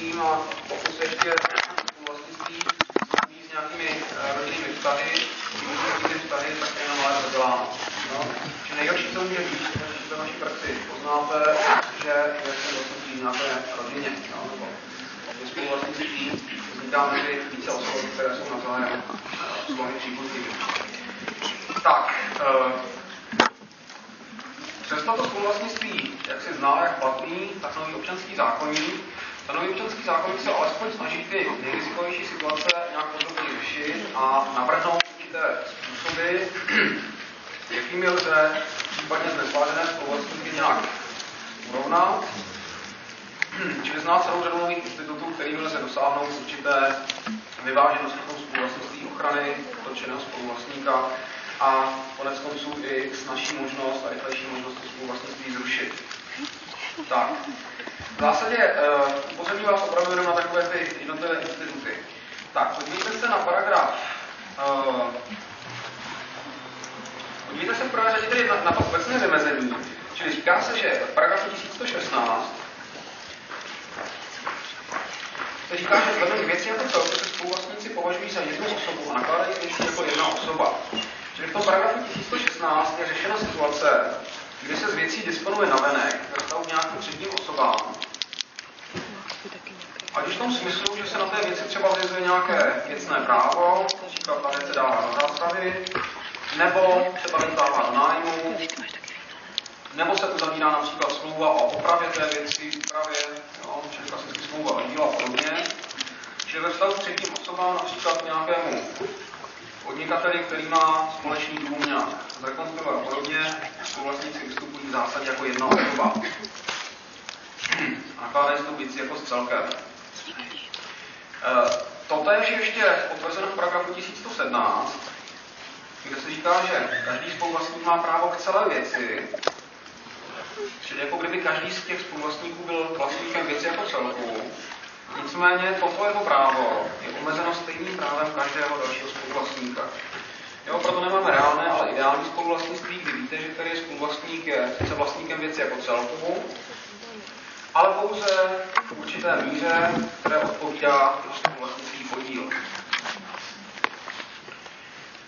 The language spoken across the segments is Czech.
tím a pokud se ještě vlastnictví s nějakými rodinnými vztahy, tak to jenom lépe děláme. Že nejhorší, co může být, že v naší praxi poznáte, že je vlastnictví v nějaké rodině, nebo že spoluvlastnictví vzniká mezi více osob, které jsou navzájem společně příbuzní. Tak, přesto to spoluvlastnictví, jak se zná, jak platný, tak nový občanský zákoník. A nový občanský zákoník se alespoň snaží ty nejrizikovější situace nějak podrobně řešit a navrhnout určité způsoby, jakými lze případně znesvářené spoluvlastníky nějak urovnat. Čili zná celou řadu nových institutů, kterými lze dosáhnout určité vyváženosti spoluvlastnictví, ochrany dotčeného spoluvlastníka a konec konců i snažší možnost a rychlejší možnost spoluvlastnictví zrušit. Tak. V zásadě upozorňuji vás opravdu jenom na takové ty jednotlivé instituty. Tak, podívejte se v prvé řadě tedy na to obecné vymezení. Čili říká se, že v paragrafu 1116 se říká, že vzhledem k věci jako celku se spoluvlastníci považují za jednu osobu a nakládají s jako jedna osoba. Čili v tom paragrafu 1116 je řešena situace, kdy se z věcí disponuje navenek ve vztahu nějakým třetím osobám. Ať už v tom smyslu, že se na té věci třeba vyzve nějaké věcné právo, například tady se dává do zástavy, nebo třeba dává do nájmu, nebo se uzavírá například smlouva o opravě té věci, úpravě, čili klasicky smlouva o díla a podobně. Čili ve vztahu třetím osobám, například nějakému podnikateli, který má společný dům nějak zrekonstruovat a podobně, spoluvlastníci vystupují v zásadě jako jedna osoba. A nakládají s tou věcí jako s celkem. Totéž je ještě potvrzeno v paragrafu 1117, kde se říká, že každý spoluvlastník má právo k celé věci, čili jako kdyby každý z těch spoluvlastníků byl vlastníkem věci jako celku. Nicméně toto jeho právo je omezeno stejným právem každého dalšího spoluvlastníka. Jo, proto nemáme reálné, ale ideální spoluvlastnictví, kdy víte, že tady spoluvlastník je sice vlastníkem věci jako celku, ale pouze v určité míře, které odpovídá spoluvlastnický podíl.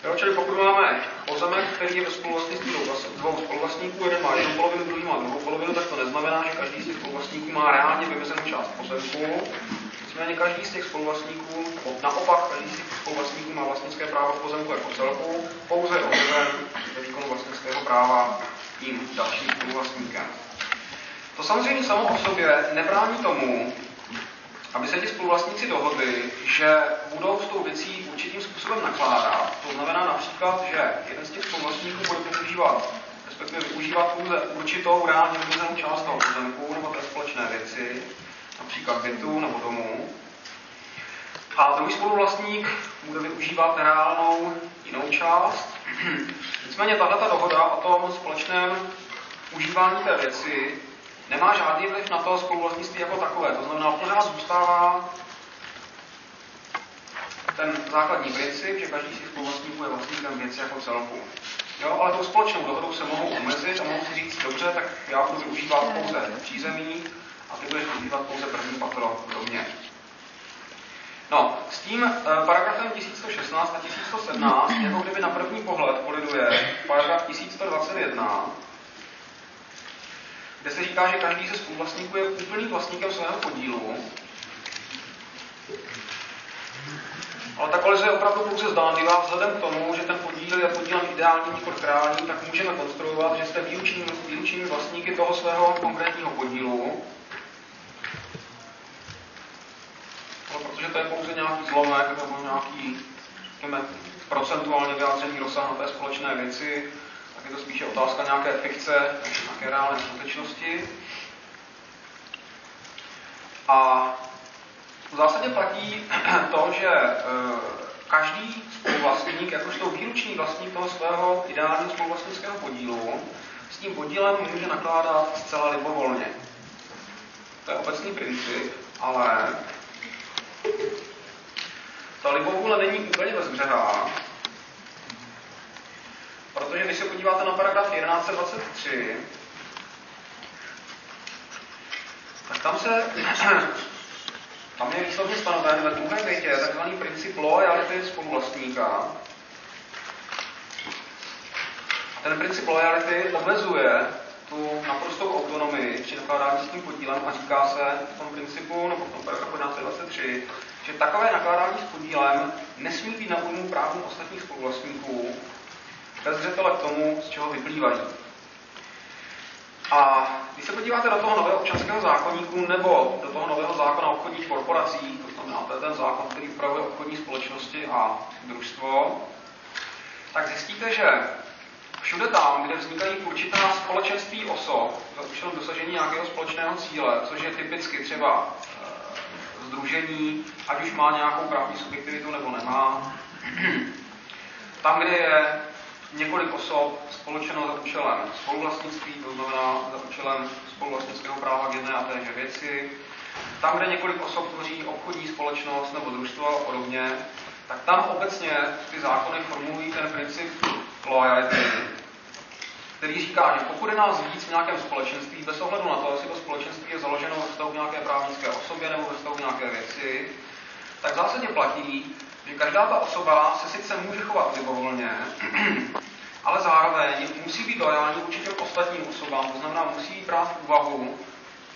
Jo, čili pokud máme pozemek, který je ve spoluvlastnictví dvou spoluvlastníků, jeden má jednu polovinu, druhý má druhou polovinu, tak to neznamená, že každý z těch spoluvlastníků má reálně vymezenou část pozemku. Nicméně každý z těch spoluvlastníků, naopak každý z těch spoluvlastníků má vlastnické právo k pozemku jako celku, pouze je omezen ve výkonu vlastnického práva tím dalším spoluvlastníkem. To samozřejmě samo o sobě nebrání tomu, aby se ti spoluvlastníci dohodli, že budou s tou věcí určitým způsobem nakládat. To znamená například, že jeden z těch spoluvlastníků bude používat, respektive využívat pouze určitou reálně vymezenou část toho pozemku nebo té společné věci, například bytu nebo domu. A druhý spoluvlastník bude využívat reálnou jinou část. Nicméně tahleta dohoda o tom společném užívání té věci nemá žádný vliv na to spoluvlastnictví jako takové. To znamená, pořád zůstává ten základní princip, že každý z těch spoluvlastníků je vlastníkem věci jako celku. Jo, ale tou společnou dohodou se mohou omezit a mohou si říct, dobře, tak já budu využívat pouze přízemí a ty budeš využívat pouze první patro do mě. No, s tím paragrafem 1116 a 1117, jako kdyby na první pohled koliduje paragraf 1121, kde se říká, že každý ze spoluvlastníků je úplným vlastníkem svého podílu. Ale ta kolize je opravdu pouze zdánlivá vzhledem k tomu, že ten podíl je podílem ideálním, nikoliv reálním, tak můžeme konstruovat, že jste výlučnými vlastníky toho svého konkrétního podílu. Ale protože to je pouze nějaký zlomek nebo nějaký, řekněme, procentuálně vyjádřený rozsah na té společné věci, tak je to spíše otázka nějaké fikce, nějaké reálné skutečnosti. A v zásadě platí to, že každý spoluvlastník, jakožto výlučný vlastník toho svého ideálního spoluvlastnického podílu, s tím podílem může nakládat zcela libovolně. To je obecný princip, ale ta libovůle není úplně bezbřehá. Protože když se podíváte na paragraf 1123, tak tam se Tam je výslovně stanoven ve druhém větě takzvaný princip loajality spoluvlastníka. Ten princip loajality omezuje tu naprostou autonomii při nakládání s tím podílem a říká se v tom principu, nebo v tom paragrafu 23, že takové nakládání s podílem nesmí být na újmu právům ostatních spoluvlastníků bez zřetele k tomu, z čeho vyplývají. A když se podíváte do toho nového občanského zákoníku nebo do toho nového zákona o obchodních korporacích, to znamená, to je ten zákon, který upravuje obchodní společnosti a družstvo, tak zjistíte, že všude tam, kde vznikají určitá společenství osob za účelem dosažení nějakého společného cíle, což je typicky třeba sdružení, ať už má nějakou právní subjektivitu nebo nemá, tam, kde je několik osob společeno za účelem spoluvlastnictví, to znamená za účelem spoluvlastnického práva k jedné a téže věci, tam, kde několik osob tvoří obchodní společnost nebo družstvo a podobně, tak tam obecně ty zákony formulují ten princip loajality, který říká, že pokud je nás víc v nějakém společenství, bez ohledu na to, jestli to společenství je založeno ve vztahu nějaké právnické osobě nebo ve vztahu nějaké věci, tak v zásadě platí, že každá ta osoba se sice může chovat libovolně, ale zároveň musí být loajální vůči těm ostatním osobám, to znamená musí brát v úvahu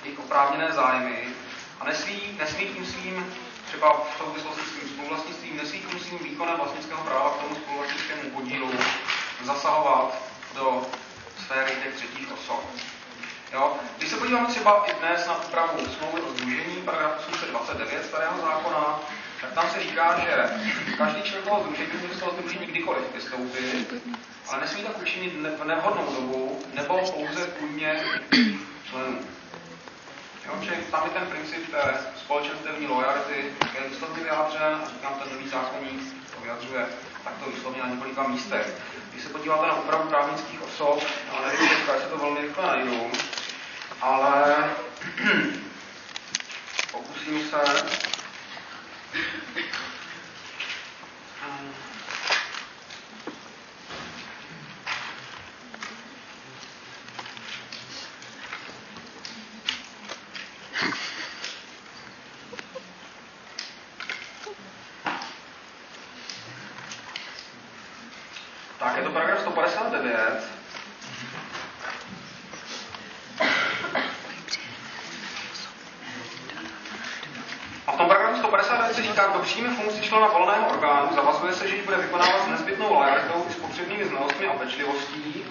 jejich oprávněné zájmy a nesmí tím svým, třeba v souvislosti s tím spoluvlastnictvím, nesmí tím svým výkonem vlastnického práva k tomu spoluvlastnickému podílu zasahovat do sféry těch třetích osob. Jo? Když se podíváme třeba i dnes na úpravu smlouvy o sdružení, paragraf 829 starého zákona, tak tam se říká, že každý člen toho sdružení může z toho sdružení kdykoliv vystoupit, ale nesmí tak učinit v nevhodnou dobu nebo pouze půjmě členů. Tam je ten princip té společenstevní loajality, který je výslovně vyjádřen, a říkám, ten nový zákoník to vyjadřuje takto výslovně na několika místech. Když se podíváte na úpravu právnických osob, ale nevím, jestli to velmi rychle najdu, ale pokusím se. Tak je to paragraf 159. A v tom paragrafu 159 se říká, kdo přijme funkci člena volného orgánu, zavazuje se, že ji bude vykonávat s nezbytnou lojalitou, s potřebnými znalostmi a pečlivostí.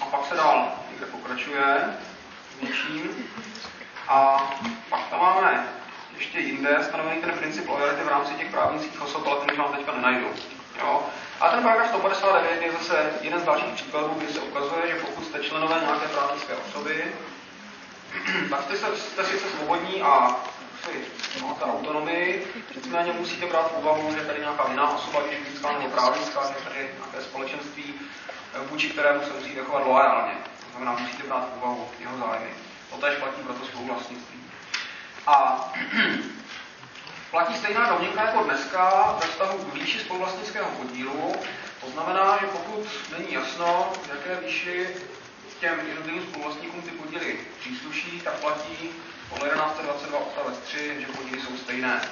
A pak se dál někde pokračuje něčím. A pak tam máme ještě jinde stanovený ten princip lojality v rámci těch právnických osob, ale ten už vám teďka nenajdu. Jo? A ten paragraf 159 je zase jeden z dalších příkladů, kdy se ukazuje, že pokud jste členové nějaké právnické osoby, tak jste sice svobodní a máte autonomii, nicméně musíte brát v úvahu, že tady nějaká jiná osoba, fyzická nebo právnická, že tady nějaké společenství, vůči kterému se musíte chovat loajálně. To znamená, musíte brát v úvahu jeho zájmy. To též platí pro to spoluvlastnictví. A platí stejná domněnka jako dneska ve vztahu k výši spoluvlastnického podílu. To znamená, že pokud není jasno, v jaké výši těm jednotlivým spoluvlastníkům ty podíly přísluší, tak platí podle 1122 odstavec 3, že podíly jsou stejné.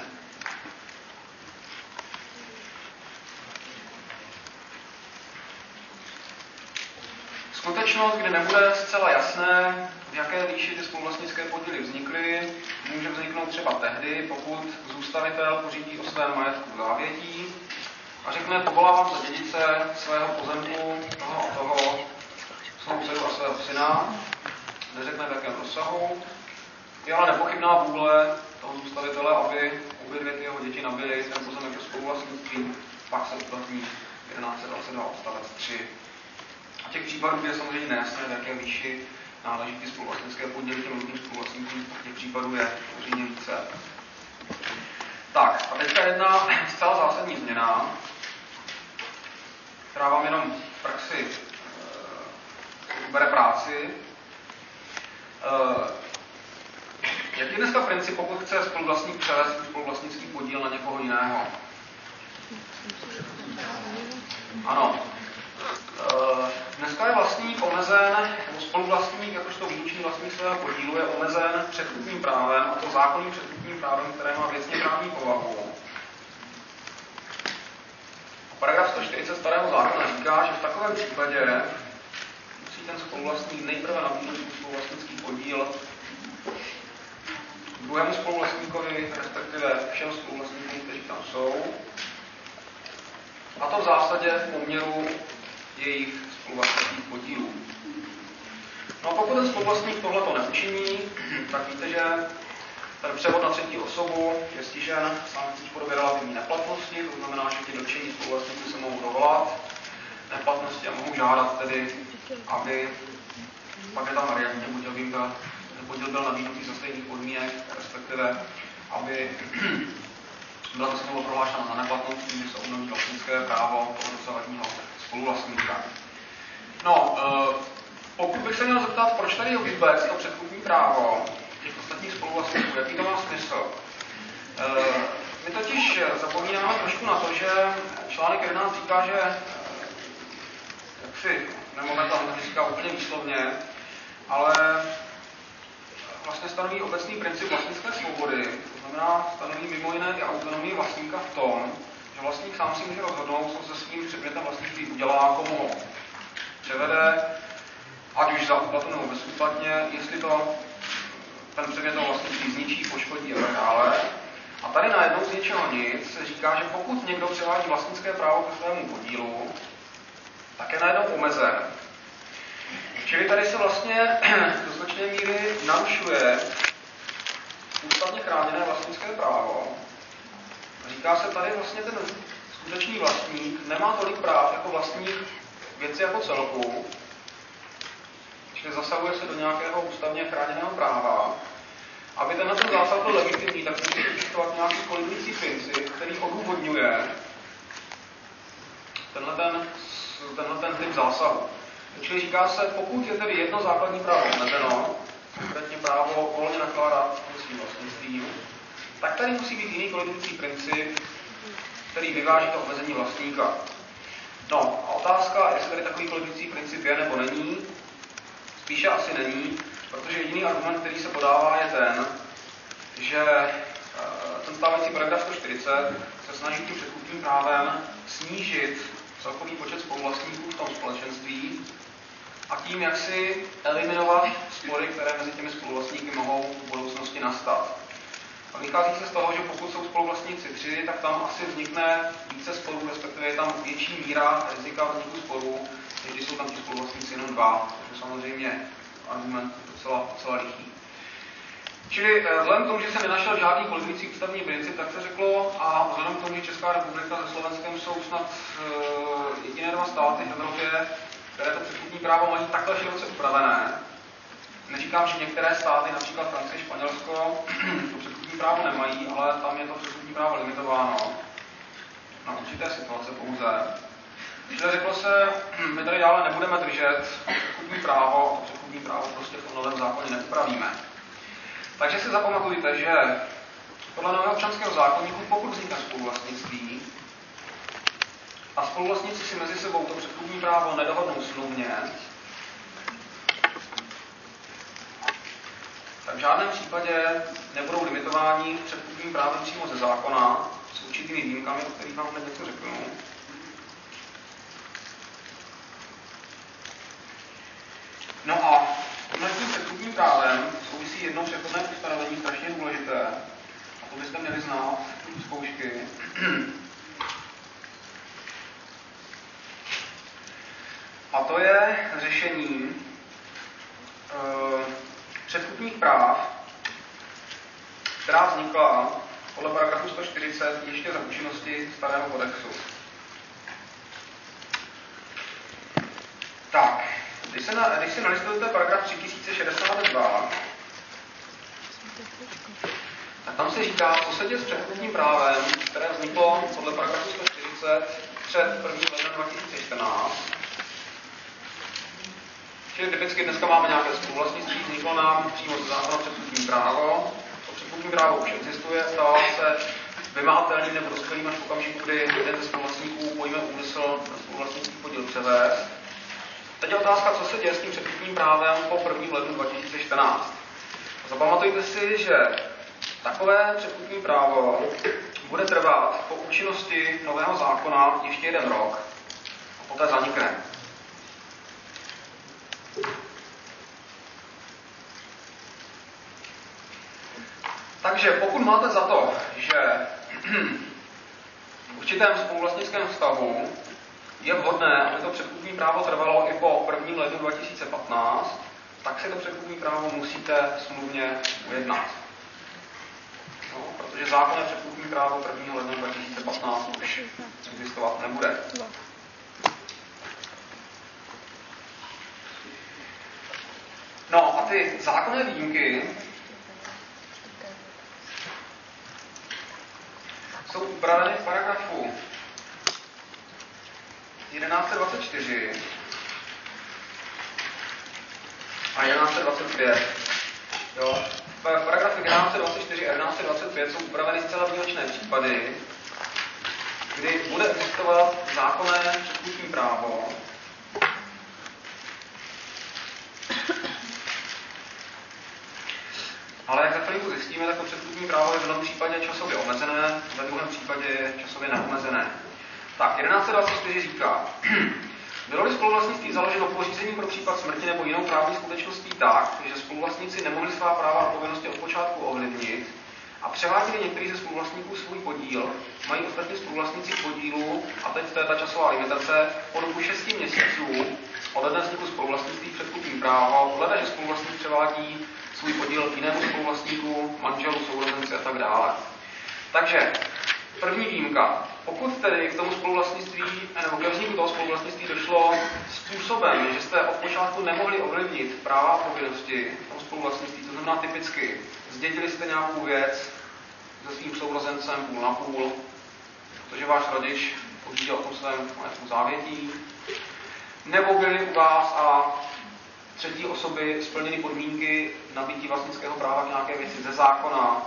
Skutečnost, kdy nebude zcela jasné, v jaké výši ty spoluvlastnické podíly vznikly, může vzniknout třeba tehdy, pokud zůstavitel pořídí o svém majetku závětí a řekne, povolávám za dědice svého pozemku toho a toho sousedu a svého syna, neřekne v jakém rozsahu. Je ale nepochybná vůle toho zůstavitele, aby obě dvě jeho děti nabily ten pozemek do spoluvlastnictví, pak se uplatní 1122 odstavec 3. A těch případů je samozřejmě nejasné, v jaké výši náleží ty spoluvlastnické podíly těm různým spoluvlastníkům, těch případů je samozřejmě více. Tak, a teďka jedna zcela zásadní změna, která vám jenom v praxi ubere práci. Jak je dneska princip, pokud chce spoluvlastník převést spoluvlastnický podíl na někoho jiného? Ano. Dneska je vlastník omezen, spoluvlastník, jakožto výlučný vlastník svého podílu, je omezen předkupním právem, a to zákonným předkupním národ, které má věcně právní povahu. Paragraf 140 starého zákona říká, že v takovém případě musí ten spoluvlastník nejprve nabídnout spoluvlastnický podíl druhému spoluvlastníkovi, respektive všem spoluvlastníkům, kteří tam jsou, a to v zásadě v poměru jejich spoluvlastnických podílů. No a pokud ten spoluvlastník tohleto neučiní, tak víte, že ten převod na třetí osobu je stížen sankcí v podobě relativní neplatnosti, to znamená, že ti dotčení spoluvlastníci se mohou dovolat neplatnosti a mohou žádat tedy, aby pak je tam variantně podíl výjimka, ten podíl byl nabídnutý za stejných podmínek, respektive aby byla to smlouva prohlášena za neplatnost, tím, že se obnoví vlastnické právo toho dosavadního spoluvlastníka. No, pokud bych se měl zeptat, proč tady je vůbec to předkupní právo těch ostatních spoluvlastníků, jaký to má smysl? My totiž zapomínáme trošku na to, že článek 11 říká, že momentálně to říká úplně výslovně, ale vlastně stanoví obecný princip vlastnické svobody, to znamená stanoví mimo jiné i autonomii vlastníka v tom, že vlastník sám si může rozhodnout, co se svým předmětem vlastnictví udělá, komu ho převede, ať už za úplatu nebo bezúplatně, jestli to ten předmět vlastnictví zničí, poškodí a tak dále. A tady najednou z ničeho nic se říká, že pokud někdo převádí vlastnické právo ke svému podílu, tak je najednou omezen. Čili tady se vlastně do značné míry narušuje ústavně chráněné vlastnické právo. Říká se tady vlastně ten skutečný vlastník nemá tolik práv jako vlastník věci jako celku, čili zasahuje se do nějakého ústavně chráněného práva. Aby tenhle ten zásah byl legitimní, tak musí existovat nějaký kolidnící princip, který odůvodňuje tenhle ten typ zásahu. Čili říká se, pokud je tedy jedno základní právo omezeno, konkrétně právo volně nakládat svým vlastnictvím, tak tady musí být jiný kolidnící princip, který vyváží to omezení vlastníka. No a otázka, jestli tady takový kolidnící princip je nebo není, spíše asi není, protože jediný argument, který se podává, je ten, že ten stávající paragraf 140 se snaží tím předkupním právem snížit celkový počet spoluvlastníků v tom společenství a tím, jak si eliminovat spory, které mezi těmi spoluvlastníky mohou v budoucnosti nastat. A vychází se z toho, že pokud jsou spoluvlastníci 3, tak tam asi vznikne více sporů, respektive je tam větší míra rizika vzniku sporů, když jsou tam ti spoluvlastníci jenom 2, takže samozřejmě argument docela lichý. Čili vzhledem k tomu, že se nenašel žádný kolidnící ústavní princip, tak se řeklo, a vzhledem k tomu, že Česká republika se Slovenskem jsou snad jediné 2 státy v Evropě, které to předkupní právo mají takhle široce upravené. Neříkám, že některé státy, například Francie, Španělsko, to předkupní právo nemají, ale tam je to předkupní právo limitováno na určité situace pouze. Čili řeklo se, my tady dále nebudeme držet předkupní právo, a předkupní právo prostě v tom novém zákoně neupravíme. Takže si zapamatujte, že podle nového občanského zákoníku, pokud vznikne spoluvlastnictví a spoluvlastníci si mezi sebou to předkupní právo nedohodnou smluvně, tak v žádném případě nebudou limitováni předkupním právem přímo ze zákona s určitými výjimkami, o kterých vám hned něco řeknu. No a tím předkupním právem souvisí jedno přechodné ustanovení strašně důležité, a to byste měli znát z zkoušky. A to je řešení předkupních práv, která vznikla podle paragrafu 140 ještě za účinnosti starého kodexu. Tak, když si nalistujete paragraf 3062, tak tam se říká, co se děje s předkupním právem, které vzniklo podle paragrafu 140 před 1. lednem 2014. Čili typicky dneska máme nějaké spoluvlastnictví, vzniklo nám přímo ze zákona předkupní právo. To předkupní právo už existuje, stává se vymahatelným nebo dospělým až v okamžiku, kdy jeden ze spoluvlastníků pojme úmysl na spoluvlastnický podíl převést. Teď je otázka, co se děje s tím předkupním právem po 1. lednu 2014. Zapamatujte si, že Takové předkupní právo bude trvat po účinnosti nového zákona ještě 1 rok a poté zanikne. Takže pokud máte za to, že v určitém spoluvlastnickém vztahu je vhodné, aby to předkupní právo trvalo i po 1. lednu 2015, tak si to předkupní právo musíte smluvně ujednat. No, protože zákonné předkupní právo 1. ledna 2015 už existovat nebude. No a ty zákonné výjimky jsou upraveny v paragrafu 1124 a 1125. Jo? V paragrafu 1124 a 1125 jsou upraveny zcela výjimečné případy, kdy bude existovat zákonné předkupní právo, ale jak za chvíli zjistíme, tak to předkupní právo je v jednom případě časově omezené, ve druhém případě je časově neomezené. Tak, 1124 říká, bylo-li spoluvlastnictví založeno pořízením pro případ smrti nebo jinou právní skutečností tak, že spoluvlastníci nemohli svá práva a povinnosti od počátku ovlivnit a převáděli některý ze spoluvlastníků svůj podíl, mají ostatní spoluvlastníci podílu, a teď to je ta časová limitace, po dobu 6 měsíců od dne vzniku spoluvlastnictví předkupní právo, leda, že spoluvlastník převádí svůj podíl jinému spoluvlastníku, manželu, sourozenci a tak dále. Takže první výjimka. Pokud tedy k tomu spoluvlastnictví, nebo ke vzniku toho spoluvlastnictví došlo způsobem, že jste od počátku nemohli ovlivnit práva a povinnosti v tom spoluvlastnictví, to znamená typicky, zdědili jste nějakou věc se svým sourozencem půl na půl, protože váš rodič podílel o tom svém závětí, nebo byli u vás a třetí osoby splněny podmínky nabití vlastnického práva k nějaké věci ze zákona.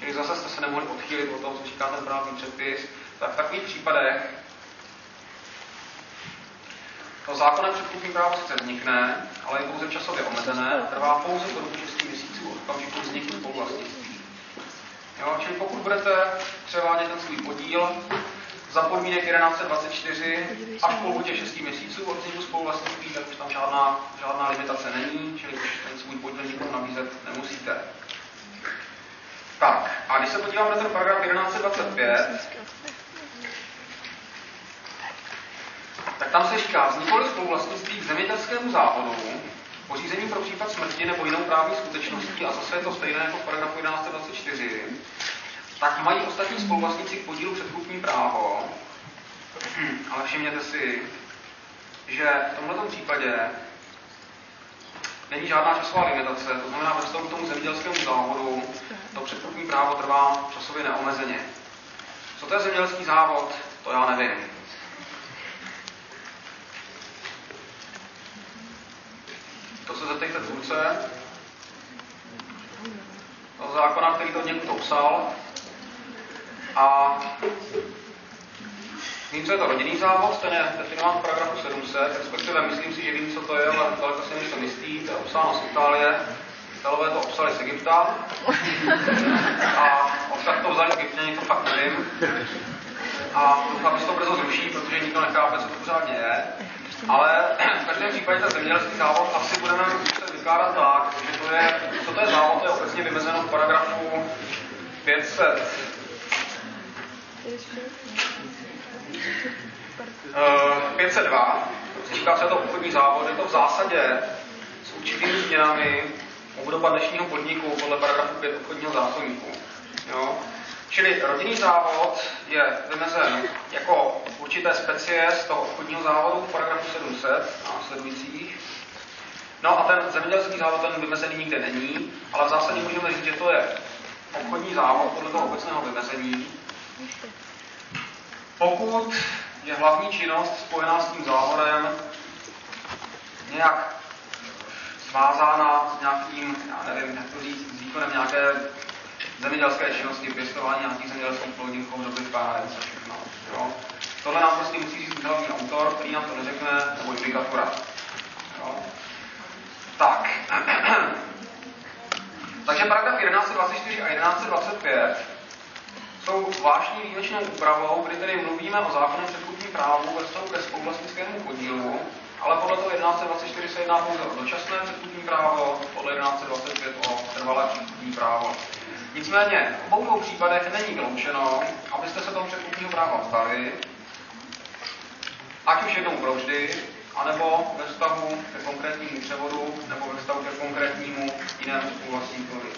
Čili zase jste se nemohli odchýlit od toho, co říká ten právní předpis. Tak v takových případech to zákonné předkupní právo sice vznikne, ale je pouze časově omezené, trvá pouze po dobu 6 měsíců od okamžiku vzniku spoluvlastnictví. Jo, čili pokud budete převádět ten svůj podíl za podmínek 1124 až po lhůtě 6 měsíců od vzniku spoluvlastnictví, tak už tam žádná limitace není, čili už ten svůj podíl nikomu nabízet nemusíte. Tak, a když se podíváme na ten paragraf 1125, tak tam se říká, vzniklo-li spoluvlastnictví k zemědělskému závodu, pořízení pro případ smrti nebo jinou právní skutečností, a zase je to stejné jako v paragrafu 1124, tak mají ostatní spoluvlastníci k podílu předkupní právo, ale všimněte si, že v tomto případě není žádná časová limitace, to znamená, ve vztahu k tomu zemědělskému závodu to předkupní právo trvá časově neomezeně. Co to je zemědělský závod, to já nevím. To se zeptejte tvůrce toho zákona, který to někdo psal. A vím, co je to rodinný závod, ten je definován v paragrafu 700, respektive myslím si, že vím, co to je, ale daleko se mi to myslí, to je obsáno z Itálie, Italové to obsali z Egypta a obsah to vzali z Egyptěni, to fakt nevím. A doufám, že to brzo zruší, protože nikdo nechápe, co to pořádně je. Ale v každém případě ten zemědělský závod asi budeme muset vykládat tak, že to je, co to je závod, to je obecně vymezeno v paragrafu 502, říká se to obchodní závod, je to v zásadě s určitými změnami obdoba dnešního podniku podle paragrafu 5 obchodního zákoníku. Jo? Čili rodinný závod je vymezen jako určité specie z toho obchodního závodu v paragrafu 700 a sledujících. No a ten zemědělský závod ten vymezený nikde není, ale v zásadě můžeme říct, že to je obchodní závod podle toho obecného vymezení. Pokud je hlavní činnost spojená s tím závodem nějak svázána s nějakým, já nevím, jak to říct, s výkonem nějaké zemědělské činnosti, pěstování nějakých zemědělských plodin, dobytka, něco všechno. Jo? Tohle nám prostě musí říct hlavní autor, který nám to neřekne, nebo judikatura. Tak. Takže paragraf 1124 a 1125 jsou zvláštní výjimečnou úpravou, kdy tedy mluvíme o zákonném předkupním právu ve vztahu ke spoluvlastnickému podílu, ale podle toho 1124 se jedná pouze o dočasné předkupní právo, podle 1125 o trvalé předkupní právo. Nicméně v obou dvou případech není vyloučeno, abyste se toho předkupního práva vzdali, ať už jednou provždy, anebo ve vztahu ke konkrétnímu převodu, nebo ve vztahu ke konkrétnímu jinému spoluvlastníkovi.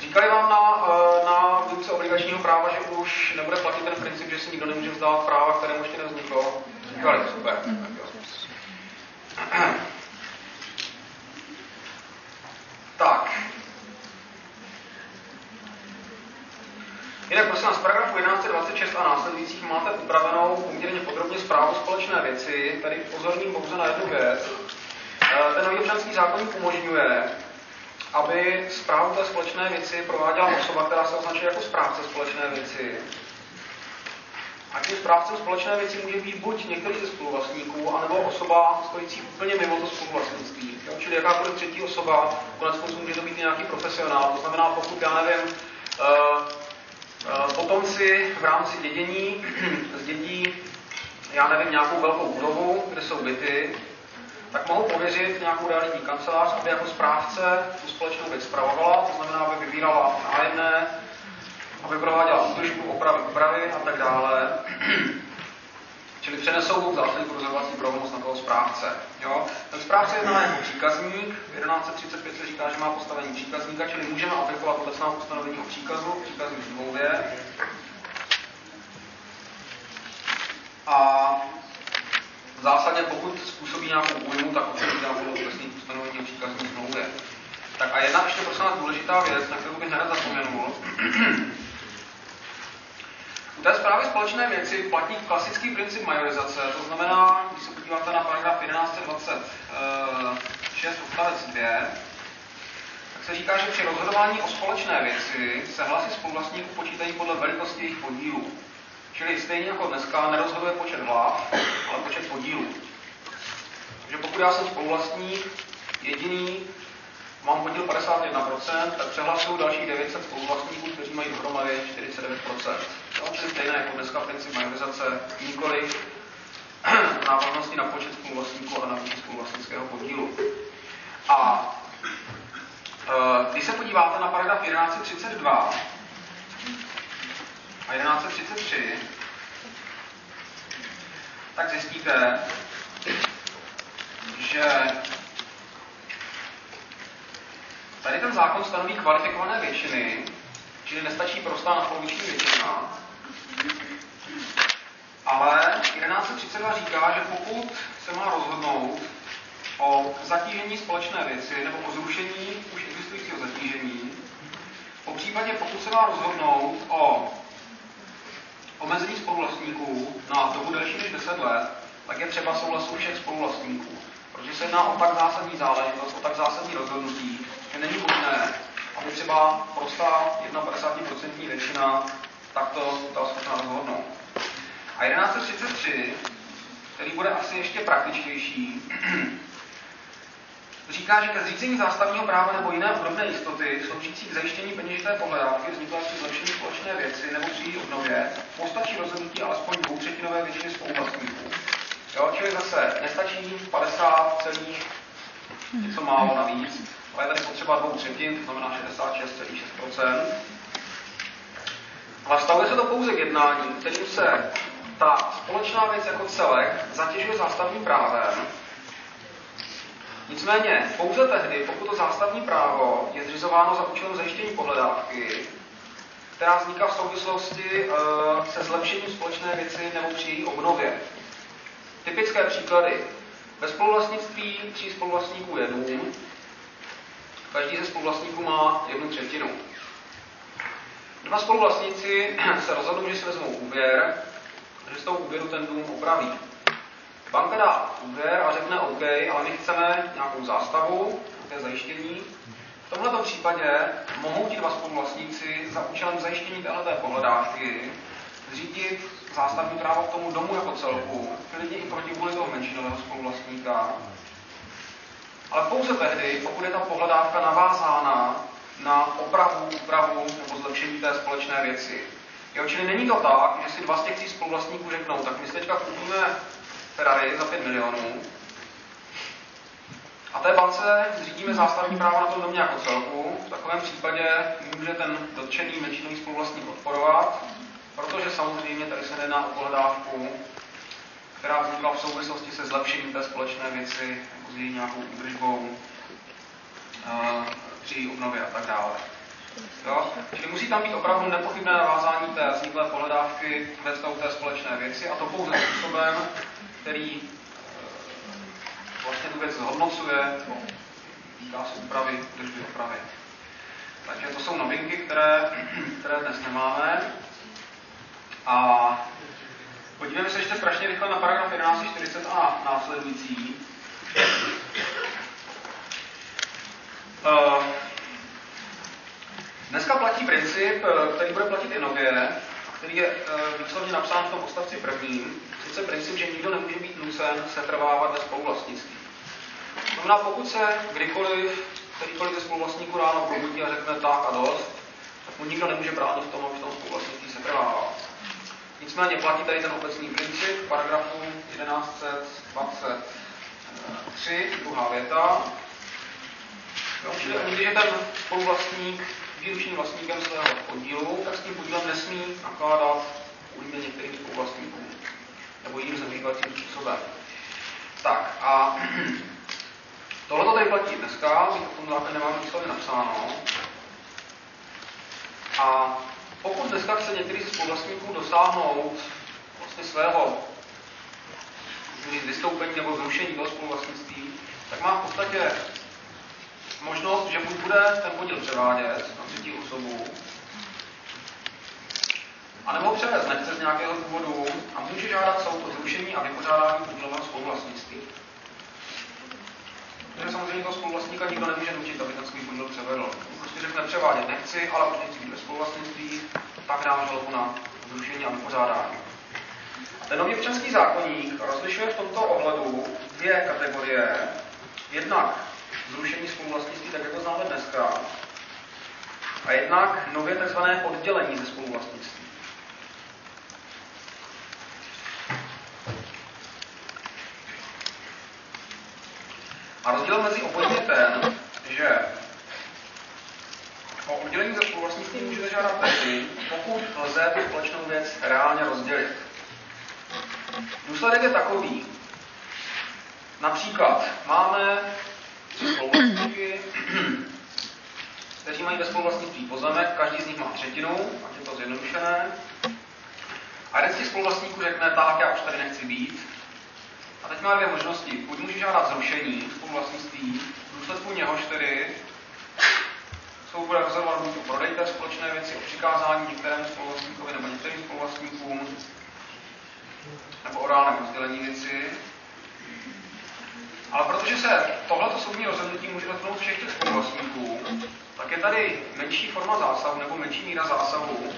Říkali vám na výuce obligačního práva, že už nebude platit ten princip, že si nikdo nemůže vzdávat práva, kterému ještě nevzniklo? Říkali, super. Tak. Jinak prosím vás, v paragrafu 1126 a následujících máte upravenou poměrně podrobně zprávu společné věci, tady pozorním pouze na jednu věc. Ten nový občanský zákoník umožňuje, aby správu té společné věci prováděla osoba, která se označuje jako správce společné věci. A tím správcem společné věci může být buď některý ze spoluvlastníků, anebo osoba stojící úplně mimo to spoluvlastnictví. Čili jakákoliv třetí osoba, koneckonců může to být nějaký profesionál, to znamená, pokud já nevím, potomci v rámci dědění zdědí, já nevím, nějakou velkou budovu, kde jsou byty, tak mohou pověřit nějakou realitní kancelář, aby jako správce tu společnou věc spravovala, to znamená, aby vybírala nájemné, aby prováděla údržbu, opravy a tak dále. Čili přenesou zásadní rozhodovací pravomoc na toho správce. Jo? Ten správce jedná jako příkazník, v 1135 se říká, že má postavení příkazníka, čili můžeme aplikovat obecná ustanovení o příkazu, příkazní smlouvě. A v zásadě, pokud způsobí nějakou újmu, tak určitě budou obecný ustanovení o příkazní smlouvě. Tak a jedna ještě prosím vás důležitá věc, na kterou bych nerad zapomenul. U té zprávy společné věci platí klasický princip majorizace, to znamená, když se podíváte na paragraf 1126 odstavec 2, tak se říká, že při rozhodování o společné věci se hlasy spoluvlastníků počítají podle velikosti jejich podílů. Čili stejně jako dneska nerozhoduje počet hlav, ale počet podílů. Takže pokud já jsem spoluvlastník jediný, mám podíl 51%, tak přehlasuju dalších 900 spoluvlastníků, kteří mají dohromady 49%. To je stejné jako dneska princip majorizace, nikoli návaznosti na počet spoluvlastníků a na výši spoluvlastnického podílu. A když se podíváte na paragraf 1132 a 1133, tak zjistíte, že tady ten zákon stanoví kvalifikované většiny, čili nestačí prostá nadpoloviční většina, ale 1132 říká, že pokud se má rozhodnout o zatížení společné věci nebo o zrušení už existujícího zatížení, popřípadě pokud se má rozhodnout o omezení spoluvlastníků na dobu delší než 10 let, tak je třeba souhlasu všech spoluvlastníků, protože se jedná o tak zásadní záležitost, o tak zásadní rozhodnutí, že není možné, aby třeba prostá 51% většina takto byla schopná rozhodnout. A 1133, který bude asi ještě praktičtější, říká, že ke zřízení zástavního práva nebo jiné obdobné jistoty sloužící k zajištění peněžité pohledávky vzniklé při zlepšení společné věci nebo při její obnově postačí rozhodnutí alespoň 2/3 většiny spoluvlastníků. Jo, čili zase nestačí 50 celých něco málo navíc, ale je tady potřeba 2/3, to znamená 66,6%. Ale vztahuje se to pouze k jednání, kterým se ta společná věc jako celek zatěžuje zástavním právem. Nicméně pouze tehdy, pokud to zástavní právo je zřizováno za účelem zajištění pohledávky, která vzniká v souvislosti se zlepšením společné věci nebo při její obnově. Typické příklady. Ve spoluvlastnictví 3 spoluvlastníků je dům. Každý ze spoluvlastníků má 1/3. 2 spoluvlastníci se rozhodnou, že si vezmou úvěr, že z toho úvěru ten dům opraví. Banka dá úvěr a řekne OK, ale my chceme nějakou zástavu, nějaké zajištění. V tomto případě mohou ti 2 spoluvlastníci za účelem zajištění téhleté pohledávky zřídit zástavní právo k tomu domu jako celku, klidně i proti vůli toho menšinového spoluvlastníka. ale pouze tehdy, pokud je ta pohledávka navázána na opravu, úpravu nebo zlepšení té společné věci. Jo, čili není to tak, že si dva z těch tří spoluvlastníků řeknou, tak my si teďka kupíme Ferrari za 5 milionů a té bance zřídíme zástavní práva na tom domě jako celku. V takovém případě může ten dotčený menšinový spoluvlastník odporovat, protože samozřejmě tady se jedná o pohledávku, která vznikla v souvislosti se zlepšením té společné věci, nebo s její nějakou údržbou při její obnově a tak dále. Jo? Čili musí tam být opravdu nepochybné navázání té vzniklé pohledávky ve vztahu té společné věci, a to pouze způsobem, který vlastně tu věc zhodnocuje, týká se úpravy, údržby, opravy. Takže to jsou novinky, které dnes nemáme. A podívejme se ještě strašně rychle na paragraf 1140a následující. Dneska platí princip, který bude platit i nově, který je výslovně napsán v tom odstavci prvním, sice princip, že nikdo nemůže být nucen setrvávat ve spoluvlastnictví. To znamená, pokud se kterýkoliv ze spoluvlastníků ráno probudí a řekne tak a dost, tak mu nikdo nemůže bránit v tom, aby v tom spoluvlastnictví setrvával. Nicméně platí tady ten obecný princip paragrafu 1123, druhá věta. Když je ten spoluvlastník výlučným vlastníkem svého podílu, tak s tím podílem nesmí nakládat újmy některým spoluvlastníkům nebo jiným zabývacím způsobem. Tak a tohle tady platí dneska, my v tom zákoně nemáme výslovně napsáno. A pokud dneska chce některý ze spoluvlastníků dosáhnout vlastně svého vystoupení nebo zrušení toho spoluvlastnictví, tak má v podstatě možnost, že buď bude ten podíl převádět na třetí osobu, anebo převést nechce z nějakého důvodu a může žádat soud o zrušení a vypořádání podílového spoluvlastnictví. Protože samozřejmě toho spoluvlastníka nikdo nemůže nutit, aby ten svůj podíl převedl. Prostě řekne převádět nechci, ale už nechci být ve spoluvlastnictví, tak dám žalobu na zrušení a vypořádání. Ten nový občanský zákoník rozlišuje v tomto ohledu dvě kategorie. Jednak zrušení spoluvlastnictví, tak jak to známe dneska, a jednak nově tzv. Oddělení ze spoluvlastnictví. A rozdíl mezi obojím je ten, že o oddělení ze spoluvlastnictví můžete žádat tehdy, pokud lze tu společnou věc reálně rozdělit. Důsledek je takový. Například máme spoluvlastníky, kteří mají ve spoluvlastnictví pozemek, každý z nich má třetinu, ať je to zjednodušené. A jeden z těch spoluvlastníků řekne, tak já už tady nechci být. A teď má dvě možnosti. Buď může žádat zrušení spoluvlastnictví, v důsledku něhož tedy soud bude rozhodovat buď o prodeji té společné věci, o přikázání některému spoluvlastníkovi nebo některým spoluvlastníkům, nebo o reálném rozdělení věci. Ale protože se tohleto soudní rozhodnutí může dotknout všech těch spoluvlastníků, tak je tady menší forma zásahu nebo menší míra zásahu,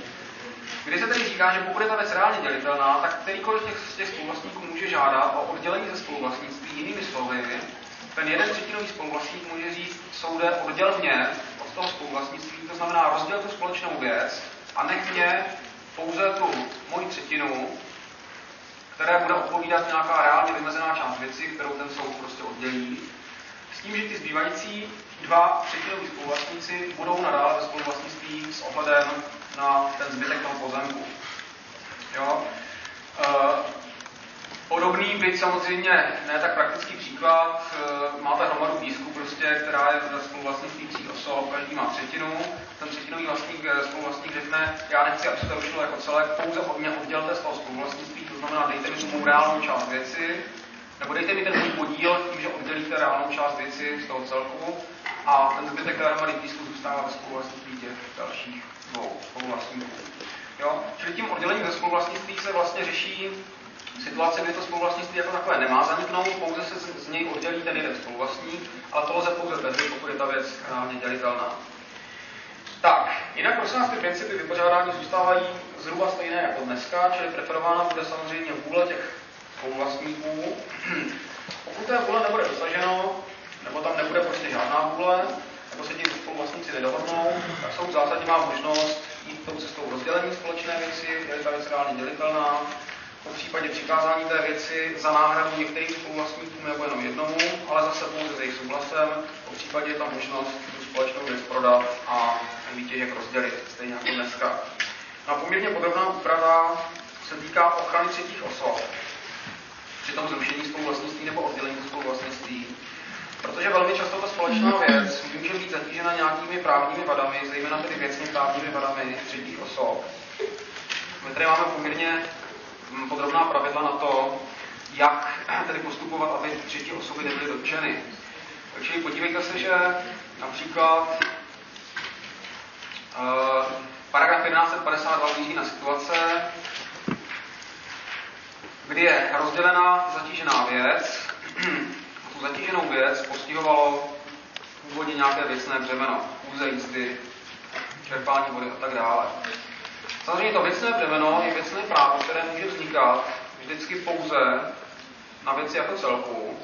kdy se tedy říká, že pokud je ta věc reálně dělitelná, tak kterýkoliv z těch spoluvlastníků může žádat o oddělení ze spoluvlastnictví. Jinými slovy, ten jeden třetinový spoluvlastník může říct soude oddělně od toho spoluvlastnictví, to znamená rozděl tu společnou věc a nech mě pouze tu moji třetinu, které bude odpovídat nějaká reálně vymezená část věci, kterou ten soud prostě oddělí, s tím, že ty zbývající dva třetinoví spoluvlastníci budou nadále ve spoluvlastnictví s ohledem na ten zbytek toho pozemku. Jo? Podobný, byť samozřejmě ne tak praktický příklad, máte hromadu písku, prostě, která je ve spoluvlastnictví tří osob, každý má třetinu, ten třetinový spoluvlastník řekne, já nechci, aby se to rušilo jako celek, pouze od mě oddělte z toho spoluvlastnictví, to znamená, dejte mi tu reálnou část věci, nebo dejte mi ten můj podíl tím, že oddělíte reálnou část věci z toho celku a ten zbytek hromady písku zůstává ve spoluvlastnictví těch dalších dvou spoluvlastníků. Jo? Čili tím oddělením ze spoluvlastnictví se vlastně řeší situace, kdy to spoluvlastnictví jako takové nemá zaniknout, pouze se z něj oddělí ten jeden spoluvlastník, ale to lze pouze tehdy, pokud je ta věc reálně dělitelná. Tak, jinak prosím nás ty principy vypořádání zůstávají zhruba stejné jako dneska, čili preferována bude samozřejmě vůle těch spoluvlastníků. Pokud té vůle nebude dosaženo, nebo tam nebude prostě žádná vůle, nebo se ti spoluvlastníci nedohodnou, tak soud zásadně má možnost jít tou cestou rozdělení společné věci, je ta věc reálně dělitelná, po případě přikázání té věci za náhradu některých spoluvlastníků nebo jenom jednomu, ale zase pouze s jejich souhlasem, po případě je tam možnost tu společnou věc prodat a ten výtěžek rozdělit, stejně jako dneska. No a poměrně podobná úprava se týká ochrany třetích osob při tom zrušení spoluvlastnictví nebo oddělení spoluvlastnictví. Protože velmi často ta společná věc může být zatížena nějakými právními vadami, zejména tedy věcně právními vadami třetích osob. My tady máme poměrně podrobná pravidla na to, jak tedy postupovat, aby třetí osoby nebyly dotčeny. Takže podívejte se, že například paragraf 1152 míří na situace, kdy je rozdělená zatížená věc, tu zatíženou věc postihovalo původně nějaké věcné břemeno, pouze jízdy, čerpání vody a tak dále. Samozřejmě to věcné břemeno je věcné právo, které může vznikat vždycky pouze na věci jako celku.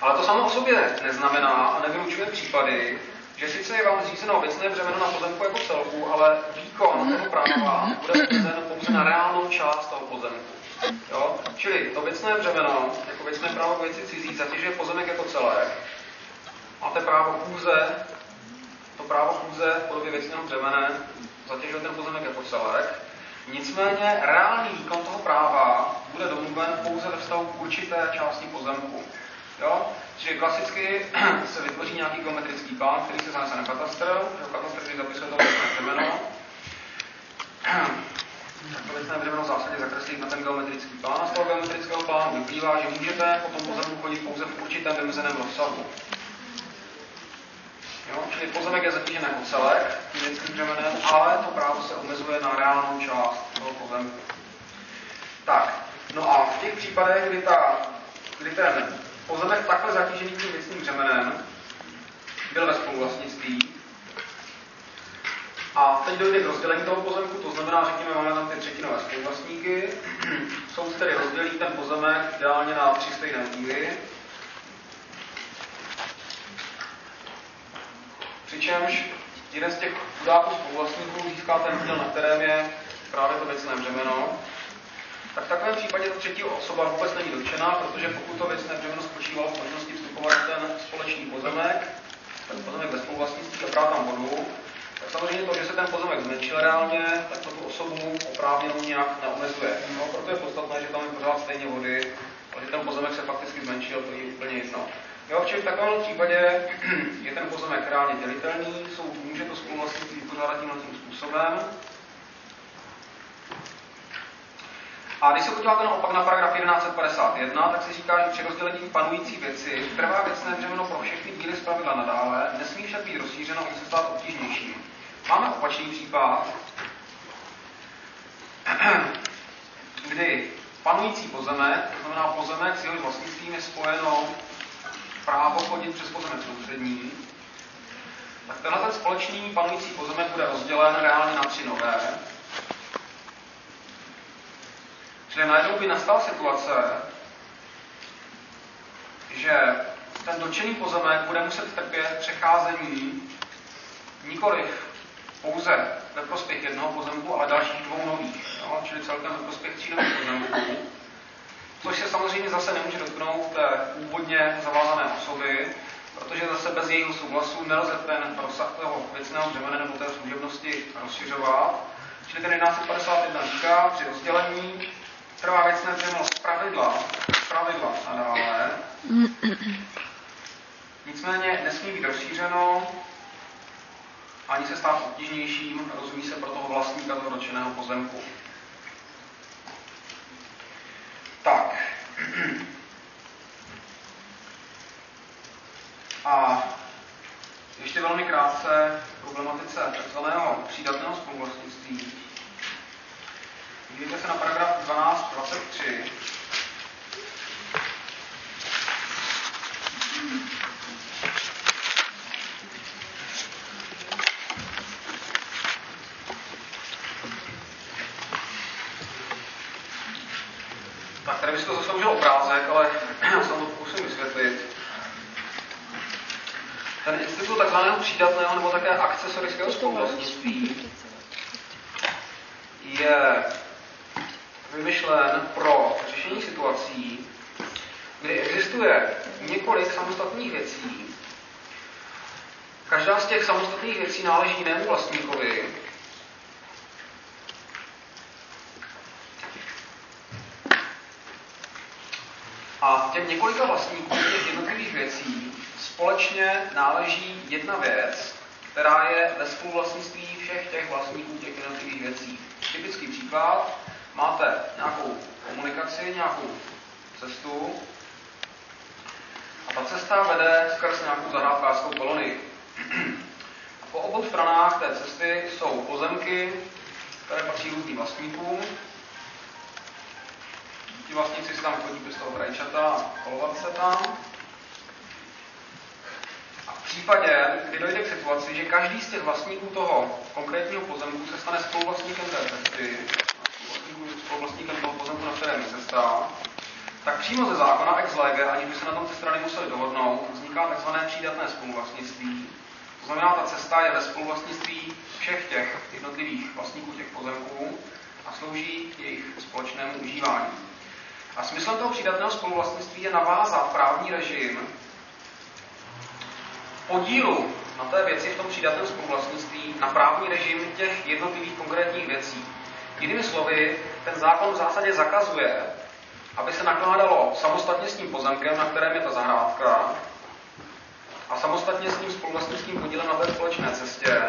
Ale to samo o sobě neznamená a nevylučuje případy, že sice je vám zřízeno věcné břemeno na pozemku jako celku, ale výkon toho práva bude omezen pouze na reálnou část toho pozemku. Jo? Čili to věcné břemeno, jako věcné právo k věci cizí, zatěžuje pozemek jako celek. Máte právo kůze v podobě věcného břemene zatěžuje ten pozemek jako celek. Nicméně reálný výkon toho práva bude domluven pouze ve vztahu k určité části pozemku. Jo? Čili klasicky se vytvoří nějaký geometrický plán, který se zanese na katastr, který zapisuje to věcné břemeno. To věcné břemeno v zásadě zakreslí na ten geometrický plán a z toho geometrického plánu vyplývá, že můžete po tom pozemku chodit pouze v určitém vymezeném rozsahu. Jo? Čili pozemek je zatížen jako celek, věcným břemenem, ale to právo se omezuje na reálnou část toho pozemku. Tak, no a v těch případech, kdy ten pozemek takhle zatížený tím věcným břemenem byl ve spoluvlastnictví a teď dojde k rozdělení toho pozemku, to znamená, řekněme, máme tam ty třetinové spoluvlastníky, soud tedy rozdělí ten pozemek ideálně na tři stejné díly, přičemž jeden z těch chudáků spoluvlastníků získá ten díl, na kterém je právě to věcné břemeno. Tak v takovém případě ta třetí osoba vůbec není dotčená, protože pokud to věcné břemeno spočívalo v možnosti vstupovat ten společný pozemek, ten pozemek bez spoluvlastnictví a brát tam vodu, tak samozřejmě to, že se ten pozemek zmenšil reálně, tak to tu osobu oprávněnou nějak neomezuje. No, proto je podstatné, že tam je pořád stejně vody, ale že ten pozemek se fakticky zmenšil, to je úplně jedno. Jo, v takovém případě je ten pozemek reálně dělitelný, soud může to spoluvlastnictví vypořádat tímhletím způsobem. A když se podíváte naopak na paragraf 1151, tak se říká, že při rozdělení panující věci trvá věcné břemeno pro všechny díly zpravidla nadále, nesmí však být rozšířeno a se stát obtížnějším. Máme opačný případ, kdy panující pozemek, to znamená pozemek s jeho vlastnictvím je spojeno právo chodit přes pozemek sousední, tak tenhle společný panující pozemek bude rozdělen reálně na tři nové. Čili najednou by nastala situace, že ten dotčený pozemek bude muset trpět přecházení nikoliv pouze ve prospěch jednoho pozemku, ale dalších dvou nových, no? Čili celkem ve prospěch tří nových pozemků, což se samozřejmě zase nemůže dotknout té původně zavázané osoby, protože zase bez jejího souhlasu nelze ten rozsah toho věcného břemene nebo té služebnosti rozšiřovat. Čili ten 1151 říká při rozdělení trvá věcné břemeno z pravidla nadále. Nicméně nesmí být rozšířeno ani se stát obtížnějším, rozumí se pro toho vlastníka toho dotčeného pozemku. Tak. A ještě velmi krátce k problematice takzvaného přídatného spoluvlastnictví. Dívejte se na paragraf 1223. ten institut takzvaného přídatného nebo také akcesorického spoluvlastnictví je vymyšlen pro řešení situací, kdy existuje několik samostatných věcí. Každá z těch samostatných věcí náleží jinému vlastníkovi. A těm několika vlastníkům těch jednotlivých věcí společně náleží jedna věc, která je ve spoluvlastnictví všech těch vlastníků těch jednotlivých věcí. Typický příklad, máte nějakou komunikaci, nějakou cestu a ta cesta vede skrz nějakou zahrádkářskou kolonii. A po obou stranách té cesty jsou pozemky, které patří různým vlastníkům. Ti vlastníci si tam chodí pěstovat rajčata a polovat se tam. A v případě, kdy dojde k situaci, že každý z těch vlastníků toho konkrétního pozemku se stane spoluvlastníkem té cesty, spoluvlastníkem toho pozemku, na kterém je cesta, tak přímo ze zákona ex lege, aniž by se na tom ty strany museli dohodnout, vzniká tzv. Přídatné spoluvlastnictví. To znamená, ta cesta je ve spoluvlastnictví všech těch jednotlivých vlastníků těch pozemků a slouží jejich společnému užívání. A smyslem toho přídatného spoluvlastnictví je navázat právní režim podílu na té věci v tom přídatném spoluvlastnictví na právní režim těch jednotlivých konkrétních věcí. Jinými slovy, ten zákon v zásadě zakazuje, aby se nakládalo samostatně s tím pozemkem, na kterém je ta zahrádka, a samostatně s tím spoluvlastnickým podílem na té společné cestě,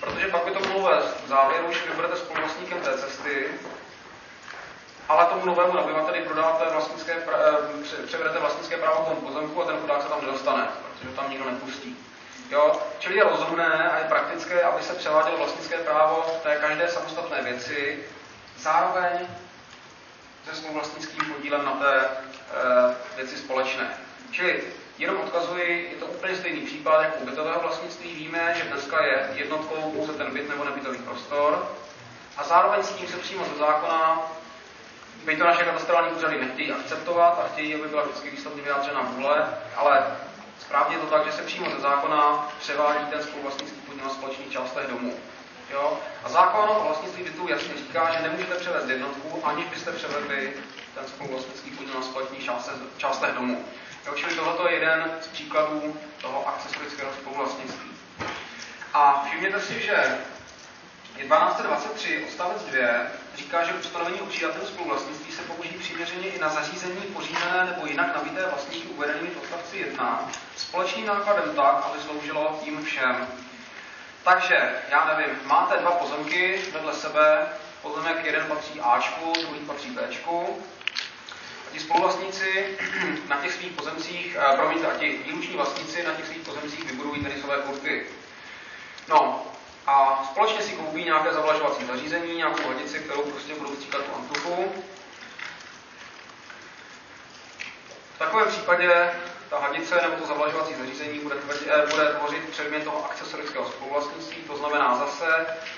protože pak by to mohlo vést v závěru, že vy budete spoluvlastníkem té cesty, ale tomu novému nabyvateli prodáte vlastnické, převedete vlastnické právo k tomu pozemku a ten chudák se tam nedostane, protože tam nikdo nepustí. Jo? Čili je rozumné a je praktické, aby se převádělo vlastnické právo v té každé samostatné věci, zároveň se spoluvlastnickým podílem na té věci společné. Čili jenom odkazuji, je to úplně stejný případ jako u bytového vlastnictví. Víme, že dneska je jednotkou pouze ten byt nebo nebytový prostor. A zároveň s tím se přímo ze zákona, byť to naše katastrální úřady nechtějí akceptovat a chtějí, aby byla vždycky výsledně vyjádřena vůle, ale správně je to tak, že se přímo ze zákona převádí ten spoluvlastnický podíl na společných částech domu. Jo? A zákon o vlastnictví bytů jasně říká, že nemůžete převést jednotku, aniž byste převedli ten spoluvlastnický podíl na společných částech domu. Jo, čili tohle je jeden z příkladů toho akcesorického spoluvlastnictví. A všimněte si, že 1223 odstavec 2 říká, že ustanovení o přídatném spoluvlastnictví se použijí přiměřeně i na zařízení pořízené nebo jinak nabité vlastníky uvedenými v odstavci 1 společným nákladem tak, aby sloužilo tím všem. Takže, já nevím, máte dva pozemky vedle sebe, pozemek jeden patří Ačku, druhý patří Bčku. Ti spoluvlastníci na těch svých pozemcích, a ti výluční vlastníci na těch svých pozemcích vybudují tenisové kurty. No a společně si koupí nějaké zavlažovací zařízení, nějakou hadici, kterou prostě budou vstříkat tu antuchu. V takovém případě ta hadice nebo to zavlažovací zařízení bude tvořit předmět toho akcesorického spoluvlastnictví, to znamená zase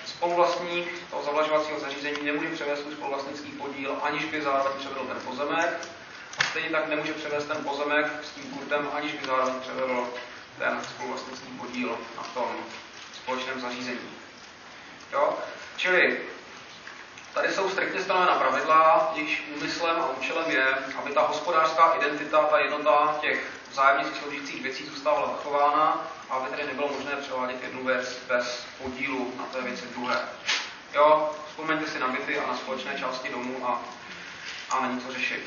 spoluvlastník toho zavlažovacího zařízení nemůže převést svůj spoluvlastnický podíl, aniž by zároveň převedl ten pozemek a stejně tak nemůže převést ten pozemek s tím kurtem, aniž by zároveň převedl ten spoluvlastnický podíl na tom společném zařízení. Jo? Čili tady jsou striktně stanovena pravidla, jejichž úmyslem a účelem je, aby ta hospodářská identita, ta jednota těch vzájemně souvisejících věcí zůstávala zachována a aby tady nebylo možné převádět jednu věc bez podílu na té věci druhé. Jo, vzpomeňte si na byty a na společné části domu a není co řešit.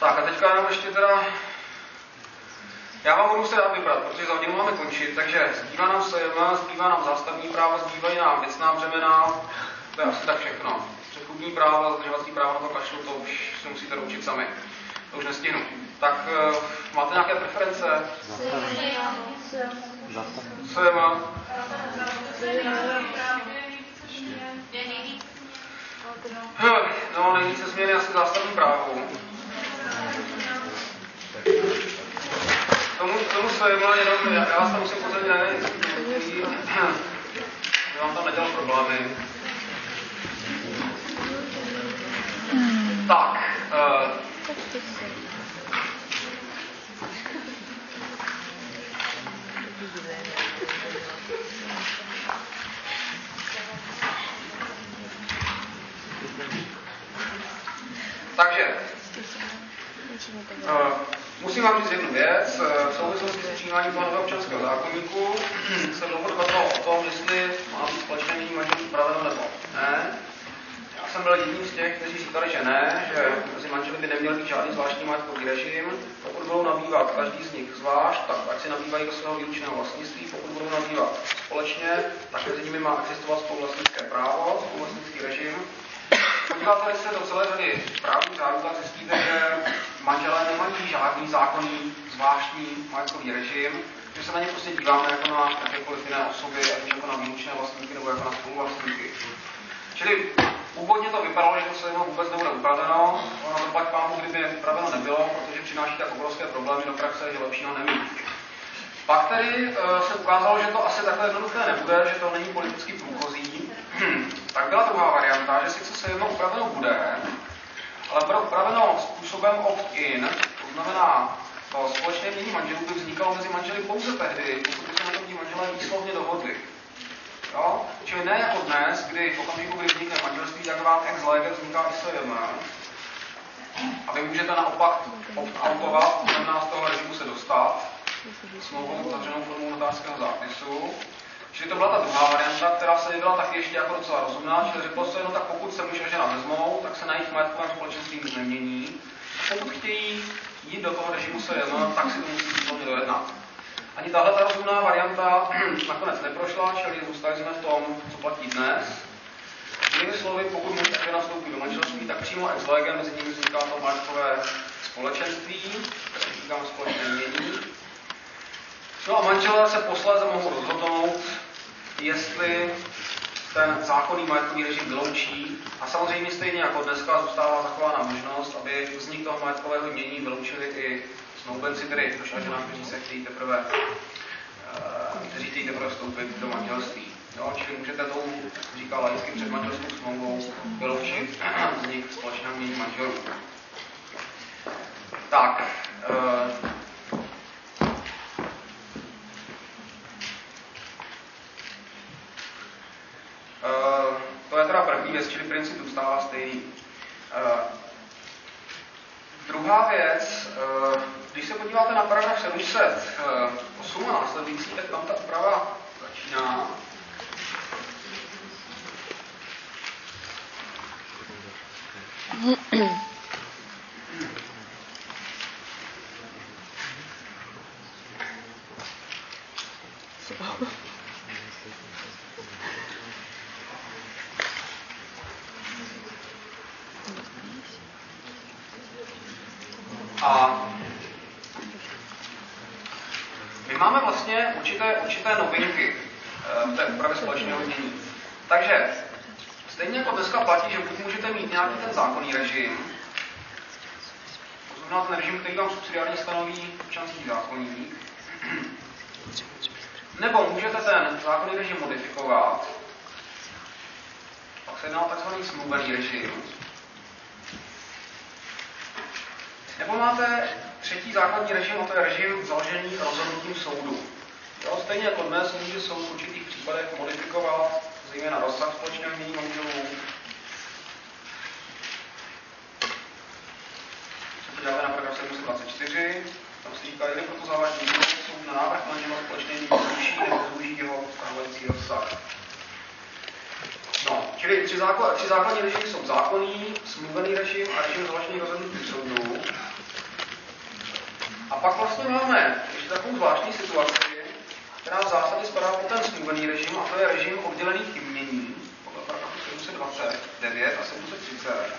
Tak a teďka jenom ještě teda... Já vám budu muset dát vybrat, protože za hodinu máme končit, takže zbývá nám sejma, zbývá nám zástavní práva, zbývají nám věcná břemena, to je asi tak všechno. Předkupní práva, zadržovací práva, na to kašlu, to už si musíte doučit sami. To už nestihnu. Tak máte nějaké preference? Sejma. No, nejvíce změny asi zástavní právu. Tomu sejma jenom, já vás tam musím pozorně najít. Já vám tam nedělal problémy. Tak. musím vám říct jednu věc. V souvislosti s přijímáním nového občanského zákoníku se dlouhodobě debatoval o tom, jestli má být společné jmění manželství upraveno nebo ne. Já jsem byl jedním z těch, kteří říkali, že ne, že mezi manželi by neměl být žádný zvláštní majetkový režim. Pokud budou nabývat každý z nich zvlášť, tak ať si nabývají do svého výlučného vlastnictví. Pokud budou nabývat společně, tak mezi nimi má existovat spoluvlastnické právo, spoluvlastnický režim. Podíváte-li se do celé řady právních zákonů, zjistíte, že manželé nemají žádný zákonný zvláštní majetkový režim, že se na ně prostě díváme jako na jakékoliv jiné osoby, jako na výlučné vlastníky nebo jako na spoluvlastníky. Čili původně to vypadalo, že to se jeho vůbec nebude upraveno, ono to pak vám, kdyby upraveno nebylo, protože přináší tak obrovské problémy do praxe, že lepší ho nemít. Pak tedy se ukázalo, že to asi takhle jednoduché nebude, že to není politicky průchozí. Tak byla druhá varianta, že sice se jedno upraveno bude, ale bude upraveno způsobem opt-in, to znamená, to společné jmění manželů by vznikalo mezi manželi pouze tehdy, pokud se na tom ti manželé výslovně dohodli. Jo? Čili ne jako dnes, kdy v okamžiku, kdy vznikne manželství, tak vám ex lege vzniká i sejemné. A vy můžete naopak opt-outovat, znamená z toho režimu se dostat, smlouvou uzavřenou formou notářského zápisu. Čili to byla ta druhá varianta, která se jevila taky ještě jako docela rozumná, čili řeklo se jenom tak, pokud se muž a žena vezmou, tak se na jejich majetkovém společenství nic nemění. A pokud chtějí jít do toho režimu se jednat, tak si to musí výslovně dojednat. Ani tahle ta rozumná varianta nakonec neprošla, čili zůstali jsme v tom, co platí dnes. Jinými slovy, pokud muž a žena vstoupí do manželství, tak přímo ex lege mezi nimi vzniká to majetkové společenství, které říkáme společné jmění. No a manželé se posléze mohou rozhodnout, jestli ten zákonný majetkový režim vyloučí. A samozřejmě stejně jako dneska zůstává zachována možnost, aby vznik toho majetkového jmění vyloučili i snoubenci, tedy muž a žena, kteří chtějí teprve vstoupit do manželství. No, čili můžete tou, jak říká laicky, předmanželskou smlouvou vyloučit vznik společného jmění manželů. Tak. To je teda první věc, čili princip zůstává stejný. Druhá věc, když se podíváte na paragraf 708 a následující, tak tam ta úprava začíná. A my máme vlastně určité novinky v té úpravě společného jmění. Takže stejně jako dneska platí, že buď můžete mít nějaký ten zákonný režim, to znamená ten režim, který vám subsidiárně stanoví občanský zákoník, nebo můžete ten zákonný režim modifikovat, pak se jedná o takzvaný smluvený režim. Nebo máte třetí základní režim, a to je režim založený rozhodnutím soudu. Jo, stejně jako dnes může soud v určitých případech modifikovat zejména rozsah společného jmění manželů. Se podíváme na paragraf 724, tam se říká, že proto závažný soud na návrh manžela společné jmění zruší nebo zúží jeho stávající rozsah. No, čili tři základní režimy jsou zákonný, smluvený režim a režim zvláštní rozhodnutí soudu. A pak vlastně máme ještě takovou zvláštní situaci, která v zásadě spadá pod ten smluvený režim, a to je režim oddělených jmění, podle paragrafu 729 a 730.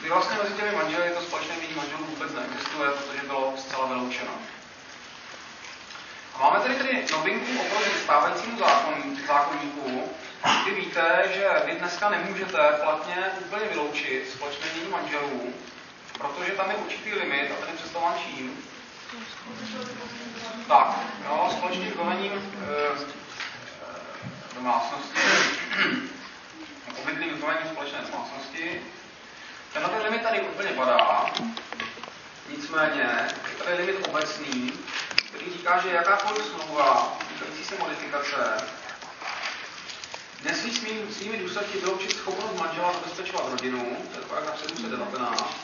Kdy vlastně mezi těmi manželi to společné jmění manželů vůbec neexistuje, protože bylo zcela vyloučeno. Máme tedy novinku oproti stávajícímu zákoníku. Vy víte, že vy dneska nemůžete platně úplně vyloučit společné jmění manželů, protože tam je určitý limit, a ten je představován čím? Tak, no, společným vybavením domácnosti, obvyklým vybavením společné domácnosti. Tenhle ten limit tady úplně padá, nicméně je tady limit obecný, který říká, že jakákoliv smlouva týkající se modifikace nesmí svými důsledky vyloučit schopnost manžela zabezpečovat rodinu, to je paragraf 719.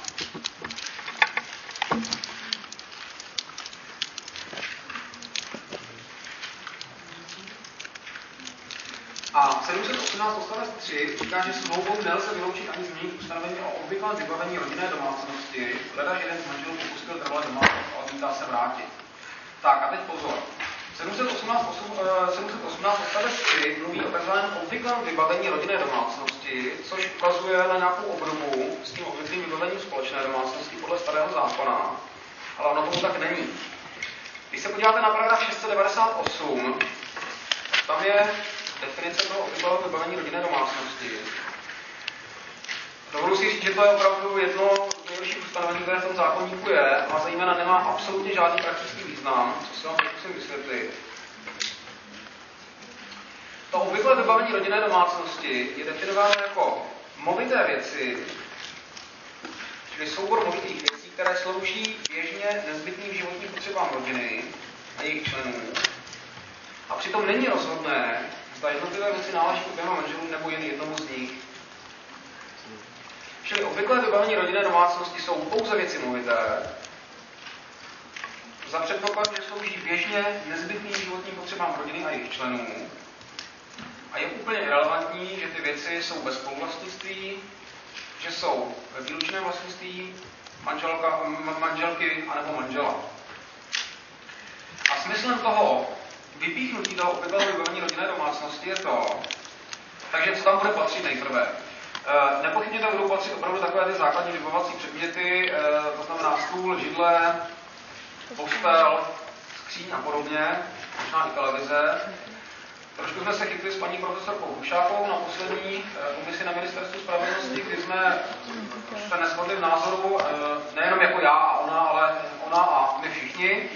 13 odstavec 3 říká, že smlouvou nelze vyloučit ani změnit ustanovení o obvyklém vybavení rodinné domácnosti, leda jeden z manželů opustil trvalé domácnost a odmítá se vrátit. Tak a teď pozor. 718 odstavec 4 mluví o takzvaném obvyklém vybavení rodinné domácnosti, což ukazuje na nějakou obdobu s tím obvyklým vybavením společné domácnosti podle starého zákona, ale ono tomu tak není. Když se podíváte na paragraf 698, tam je definice pro obvyklého vybavení rodinné domácnosti. Dovoluji si říct, že to je opravdu jedno z nejlepších ustanovení, které v tom zákoníku je, a zejména nemá absolutně žádný praktický význam, co se vám musím vysvětlit. To obvyklé vybavení rodinné domácnosti je definováno jako movité věci, čili soubor movitých věcí, které slouží běžně nezbytným životním potřebám rodiny a jejich členů. A přitom není rozhodné, zda jednotlivé věci náleží oběma manželům nebo jen jednomu z nich. Čili obvyklé vybavení rodinné domácnosti jsou pouze věci movité, za předpoklad, že slouží běžně nezbytným životním potřebám rodiny a jejich členů. A je úplně irelevantní, že ty věci jsou bez spoluvlastnictví, že jsou ve výlučném vlastnictví manželky anebo manžela. A smyslem toho vypíchnutí toho obvyklého vybavení rodinné domácnosti je to, takže co tam bude patřit nejprve. Nepochybně tam budou patřit opravdu takové ty základní vybovací předměty, to znamená stůl, židle, postel, skříň a podobně, možná i televize. Trošku jsme se chytli s paní profesorkou Hušákovou na poslední komisi na Ministerstvu spravedlnosti, kdy jsme se neshodli v názoru, nejenom jako já a ona, ale ona a my všichni.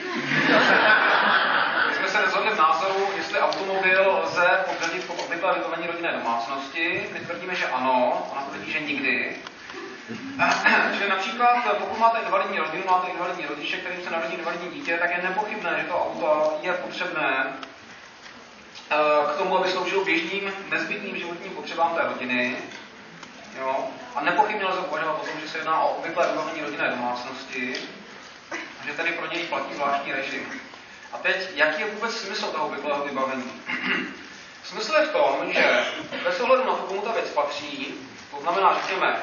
My jsme se rozhodli v názoru, jestli automobil lze podřadit pod obvyklé vybavení rodinné domácnosti. My tvrdíme, že ano, ona tvrdí, že nikdy. Čili například, pokud máte invalidní rodinu, máte invalidní rodiče, kterým se narodí invalidní dítě, tak je nepochybné, že to auto je potřebné k tomu, aby sloužilo běžným, nezbytným životním potřebám té rodiny. Jo? A nepochybně lze uvažovat o tom, že se jedná o obvyklé vybavení rodinné domácnosti, že tady pro něj platí zvláštní režim. A teď, jaký je vůbec smysl toho obvyklého vybavení? Smysl je v tom, že bez ohledu na to, komu ta věc patří, to znamená, řekněme,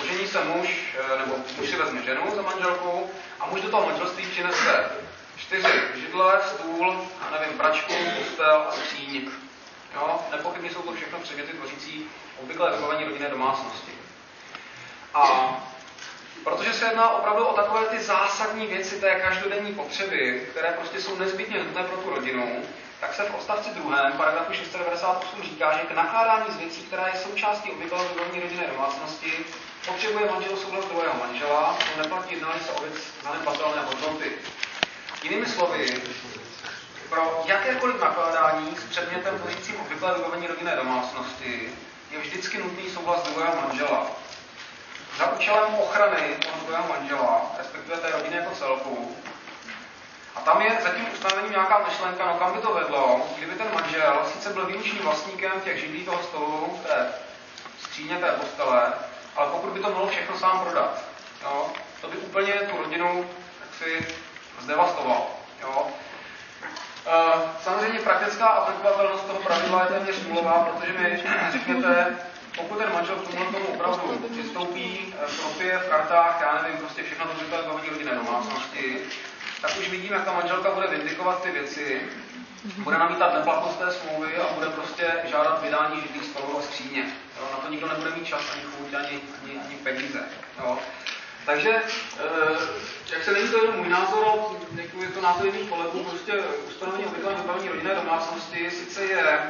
ožení se muž, nebo muž si vezme ženu za manželku a muž do toho manželství přinese 4 židle, stůl, nevím, pračku, postel a skříň. Jo? Nepochybně jsou to všechno předměty tvořící obvyklé vybavení rodinné domácnosti. A protože se jedná opravdu o takové ty zásadní věci té každodenní potřeby, které prostě jsou nezbytně nutné pro tu rodinu, tak se v odstavci 2. paragrafu 698 říká, že k nakládání z věcí, která je součástí obvyklého vybavení rodinné domácnosti, potřebuje manžel souhlas druhého manžela, to neplatí jednání se o věc zanedbatelné hodnoty. Jinými slovy, pro jakékoliv nakládání s předmětem tvořícím obvyklé vybavení rodinné domácnosti je vždycky nutný souhlas druhého manžela. Za účelem ochrany toho druhého manžela, respektive té rodiny jako celku. A tam je zatím ustanovením nějaká myšlenka, no kam by to vedlo, kdyby ten manžel sice byl výlučným vlastníkem těch židlí, toho stolu, té skříně, té postele, ale pokud by to mohlo všechno sám prodat, jo, to by úplně tu rodinu jaksi zdevastoval. Jo. Samozřejmě praktická aplikovatelnost toho pravidla je téměř nulová, protože mi řeknete, pokud ten manžel k tomu opravdu přistoupí, propije v kartách, já nevím, prostě všechno to obvyklé vybavení rodinné domácnosti, tak už vidíme, jak ta manželka bude vindikovat ty věci, bude namítat neplatnost té smlouvy a bude prostě žádat vydání židlí, stolu a skříně. Jo, na to nikdo nebude mít čas, ani chuť, ani peníze. Jo. Takže, jak se není to jenom můj názor, je to názor jiných kolegů, prostě ustanovení obvyklého vybavení rodinné domácnosti sice je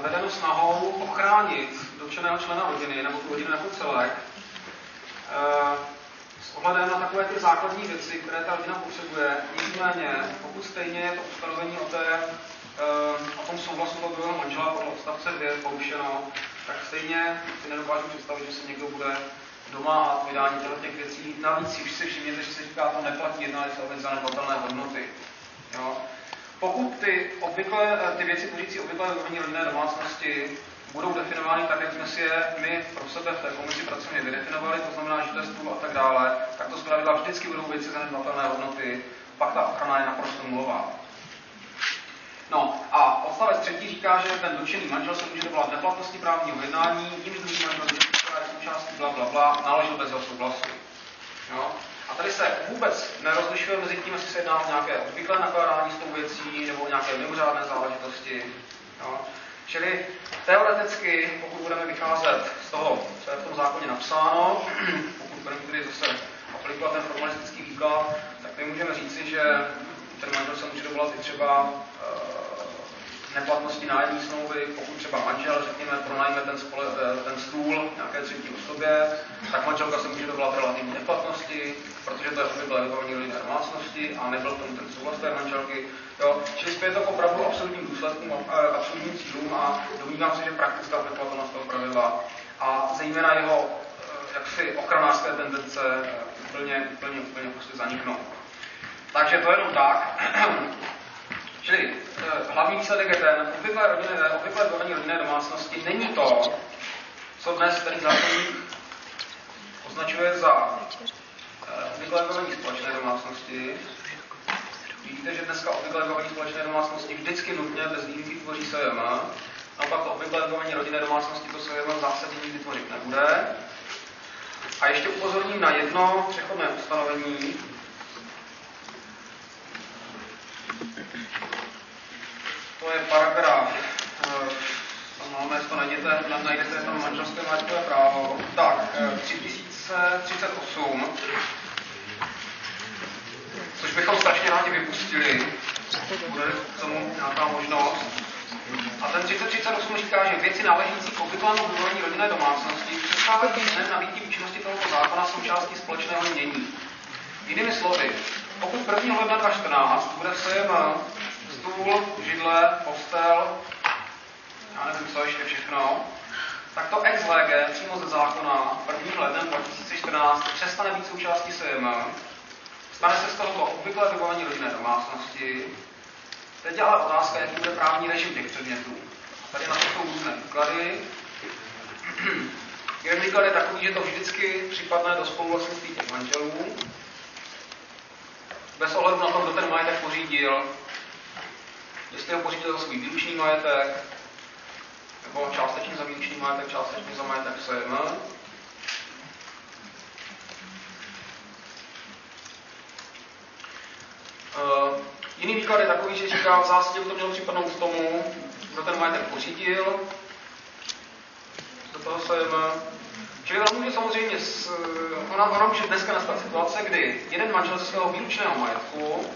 vedeno snahou ochránit dotčeného člena rodiny nebo tu rodinu jako celek s ohledem na takové ty základní věci, které ta rodina potřebuje. Nicméně, pokud stejně je to ustanovení o tom souhlasu toho druhého manžela podle odstavce 2 porušeno, tak stejně si nedokážu představit, že se někdo bude domáhat vydání těch věcí. Navíc si už si všimněte, že se říká, to neplatí jednání se o věc zanedbatelné hodnoty. Jo? Pokud ty věci tvořící obvyklé vybavení rodinné domácnosti budou definovány tak, jak jsme si je my pro sebe v té komisi pracovně vydefinovali, to znamená židle, stůl a tak dále, tak to zpravidla vždycky budou věci zanedbatelné hodnoty, pak ta ochrana je naprosto nulová. No a odstavec 3. říká, že ten dotčený manžel se může dovolat neplatnosti právního jednání, jimž druhý manžel, která je součástí blablabla, náležel bez jeho souhlasu. Jo? A tady se vůbec nerozlišuje mezi tím, jestli se jedná o nějaké obvyklé nakládání s tou věcí nebo nějaké mimořádné záležitosti. Jo? Čili teoreticky, pokud budeme vycházet z toho, co je v tom zákoně napsáno, pokud budeme tedy zase aplikovat ten formalistický výklad, tak my můžeme říci, že ten manžel se může dovolat i třeba neplatnosti nájemní smlouvy, pokud třeba manžel, řekněme, pronajme ten stůl nějaké třetí osobě, tak manželka se může dovolat relativní neplatnosti, protože to je obvykle vybavený lidé domácnosti a nebyl k tomu ten souhlas té manželky. Jo? Čili zpět to opravdu absolutním důsledkům, absolutním cílům a domnívám se, že praktická neplatnost toho pravidla a zejména jeho jaksi ochranářské tendence úplně prostě zaniknou. Takže to jenom tak. Čili hlavní výsledek je ten, obvykle bavení rodinné domácnosti není to, co dnes ten zákoník označuje za obvykle bavení společné domácnosti. Vidíte, že dneska obvykle bavení společné domácnosti vždycky nutně bez výjimky tvoří SJM, naopak to obvykle bavení rodinné domácnosti to SJM v zásadě nikdy tvořit nebude. A ještě upozorním na jedno přechodné ustanovení, to je paragraf, to najdete tam manželské majetkové právo, tak 3038, což bychom strašně rádi vypustili, bude k tomu nějaká možnost. A ten 3038 říká, že věci náležící k obvyklému budování rodinné domácnosti přestávají dnem nabytí účinnosti tohoto zákona součástí společného jmění. Jinými slovy, pokud 1. ledna 2014 bude SJM stůl, židle, postel, já nevím, co ještě všechno, tak to ex lege přímo ze zákona 1. lednem 2014 přestane být součástí SJM, stane se z tohoto obvyklé vybavení rodinné domácnosti. Teď ale otázka, jaký bude právní režim těch předmětů. Tady na to jsou různé výklady. Jeden výklad je takový, že to vždycky připadne do spoluvlastnictví těch manželů, bez ohledu na to, kdo ten majetek pořídil, jestli ho pořídil za svůj výlučný majetek, nebo částečně za výlučný majetek, částečně za majetek SJM. Jiný výklad je takový, že říká, v zásadě by to mělo připadnout k tomu, kdo ten majetek pořídil, do toho SJM. Čili tam může samozřejmě, ona může dneska nastat situace, kdy jeden manžel ze svého výlučného majetku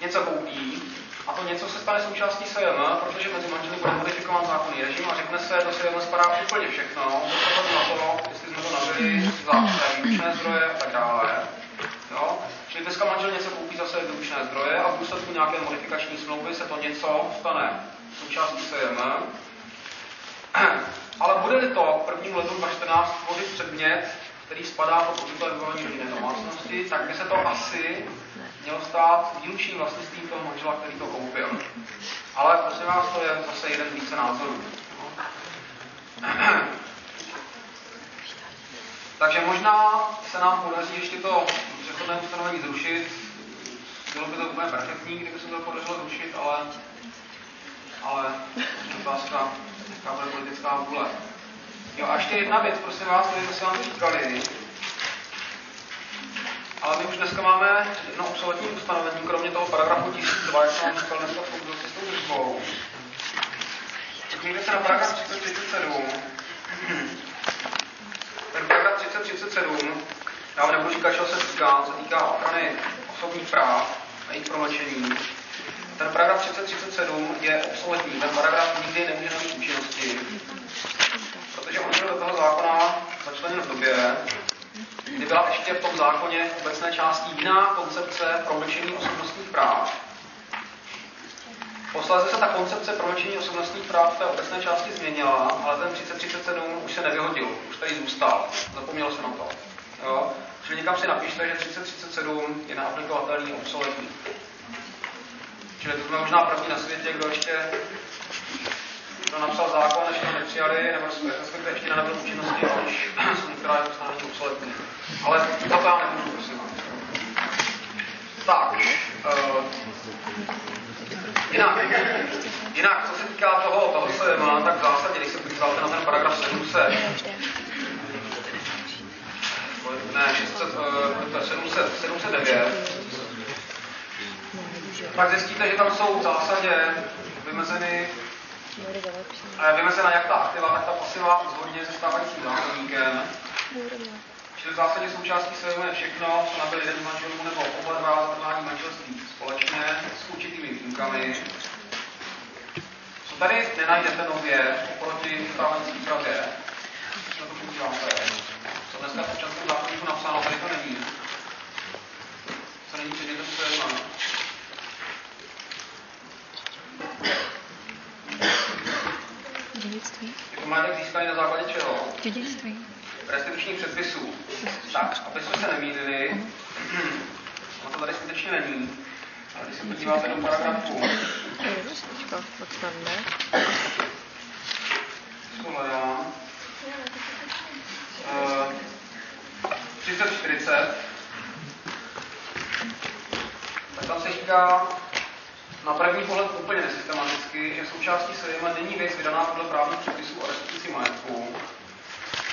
něco koupí a to něco se stane součástí SJM, protože mezi manželi bude modifikován zákonný režim a řekne se, do SJM spadá úplně všechno, na to, jestli jsme to nabili za výlučné zdroje a tak dále. Jo? Čili dneska manžel něco koupí za své výlučné zdroje a v důsledku nějaké modifikační smlouvy se to něco stane součástí SJM. Ale bude-li to 1. lednu 2014 tvořit předmět, který spadá pod obvyklé vybavení rodinné domácnosti, tak by se to asi mělo stát výlučným vlastnictvím toho manžela, který to koupil. Ale prosím vás, to je zase jeden z více názorů. Takže možná se nám podaří ještě to přechodné ustanovení zrušit. Bylo by to úplně perfektní, kdyby se to podařilo zrušit, ale otázka, jaká bude politická vůle. Jo, a ještě jedna věc, prosím vás, tady jsme se vám říkali. Ale my už dneska máme jedno obsoletní ustanovení, kromě toho paragrafu 1002, jak jsem vám říkal dneska v konzultaci s tou výzvou. Podívejte se na paragraf 337. Ten paragraf 337, já vám nebudu říkat, čeho se týká, se týká ochrany osobních práv a jejich promlčení. Ten paragraf 337 je obsoletní, ten paragraf nikdy nemůže mít účinnosti, protože on byl do toho zákona začleněn v době, kdy byla ještě v tom zákoně v obecné části jiná koncepce promlčení osobnostních práv. Posléze se ta koncepce promlčení osobnostních práv v té obecné části změnila, ale ten 337 už se nevyhodil, už tady zůstal, zapomnělo se na to. Jo? Čili někam si napište, že 337 je neaplikovatelný, obsoletní. Čili to jsme možná první na světě, kdo ještě napsal zákon, ještě ho nepřijali, nebo respektive ještě nenabyl účinnosti, ale už jsem která je ustanovení obsoletní. Ale za to já nemůžu, prosím. Tak, Jinak, co se týká toho se má, tak v zásadě, když se podíváte na ten paragraf 709, tak zjistíte, že tam jsou v zásadě vymezena jak ta aktiva, tak ta pasiva zhodně se stávajícím zákonníkem. Čili v zásadě součástí se jmenuje všechno, co nabyl jeden z manželů nebo oba dva zakládání manželství společné s určitými výjimkami. Co tady nenajdete nově oproti stávající úpravě? Co to podíváte? Co dneska v občanském zákoníku napsáno, tady to není. Co není předmětem svému. Dědictví. Jako majetek získaný na základě čeho? Dědictví. Restitučních předpisů. Tak, aby jsme se nemýlili, no to tady skutečně není. Ale když se podíváte do paragrafu. Tohle 3040. Tak tam se říká na první pohled úplně nesystematicky, že součástí sejma není věc vydaná podle právních předpisů o restituci majetku.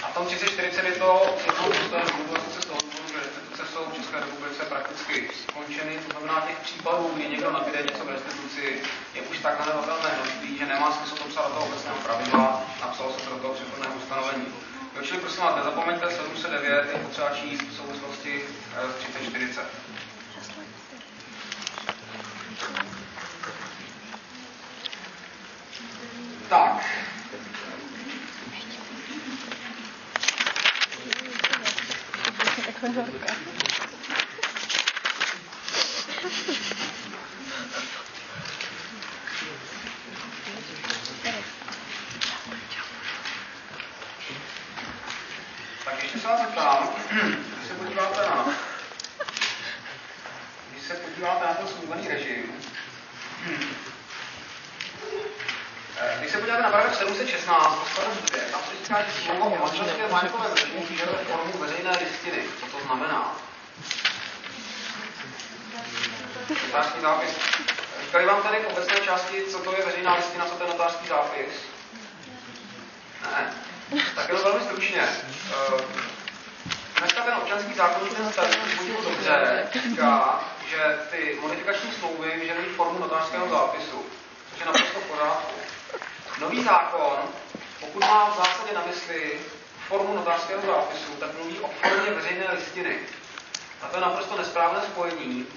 A v tom 3040 je to jednou důstojnou důležitost z toho důvodu, že restituce jsou v České republice prakticky skončeny. To znamená, těch případů, kdy někdo nabíde něco v restituci, je už tak zanedbatelné množství, že nemá smysl to psát do toho obecného pravidla, napsalo se to do toho přechodného ustanovení. Jo, čili prosím vás, nezapomeňte, 709 je potřeba číst v souvislosti s 3040. Tak. Tak ještě se vás zeptám, když se podíváte na ten smluvený režim, když se podíváte na paragraf 716, tam se říká, že smlouva o manželském majetkovém režimu vyžaduje formu veřejné listiny. Co to znamená? Notářský zápis. Říkali vám tady v obecné části, co to je veřejná listina, co to je notářský zápis? Ne. Tak jenom velmi stručně. Dneska ten občanský zákoník, ten starý, budu dobře, říká, že ty modifikační smlouvy vyžadují formu notářského zápisu, což je naprosto v pořádku. Nový zákon, pokud má v zásadě na mysli formu notářského zápisu, tak mluví o formě veřejné listiny. A to je naprosto nesprávné spojení.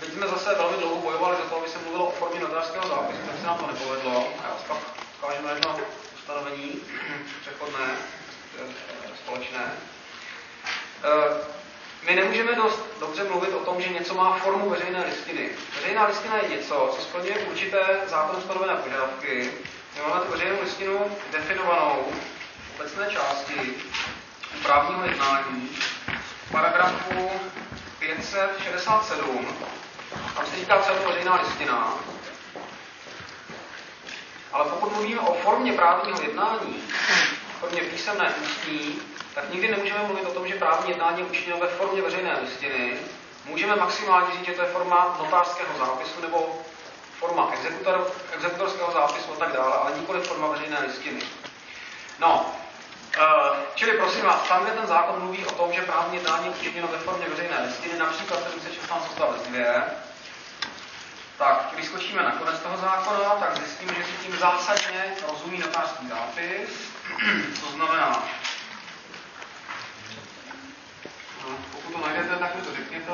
Teď jsme zase velmi dlouho bojovali za to, aby se mluvilo o formě notářského zápisu, tak se nám to nepovedlo. A já vás pak ukážu na jedno ustanovení přechodné, společné. My nemůžeme dost dobře mluvit o tom, že něco má formu veřejné listiny. Veřejná listina je něco, co splňuje určité zákonem stanovené požadavky. My máme tu veřejnou listinu definovanou v obecné části právního jednání paragrafu 567. Tam se říká celá veřejná listina. Ale pokud mluvíme o formě právního jednání, formě písemné ústní, tak nikdy nemůžeme mluvit o tom, že právní jednání je učiněno ve formě veřejné listiny. Můžeme maximálně říct, že to je forma notářského zápisu nebo forma exekutorského zápisu a tak dále, ale nikoli forma veřejné listiny. No, čili prosím vás, tam, kde ten zákon mluví o tom, že právní jednání je učiněno ve formě veřejné listiny, například 716 odstavec 2, tak když skočíme na konec toho zákona, tak zjistíme, že se tím zásadně rozumí notářský zápis, to znamená, pokud to najdete, tak mi to řekněte.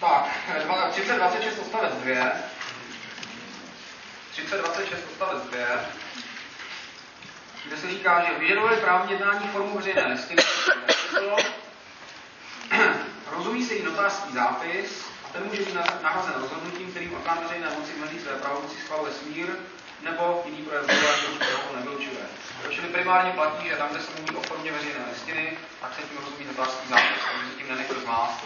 Tak, 3026 odstavec 2. 3026 odstavec 2. Kde se říká, že vyžaduje právní jednání formu veřejné listiny. Rozumí se i notářský zápis. Ten může být nahrazen rozhodnutím, kterým orgán veřejné moci mezi své pravomoci schvaluje smír, nebo jiný projev zvláštního, kterého ho nevylučuje. Čili primárně platí, že tam, kde se mluví o formě veřejné listiny, tak se tím rozumí notářský zápis, takže se tím nenechal zmást.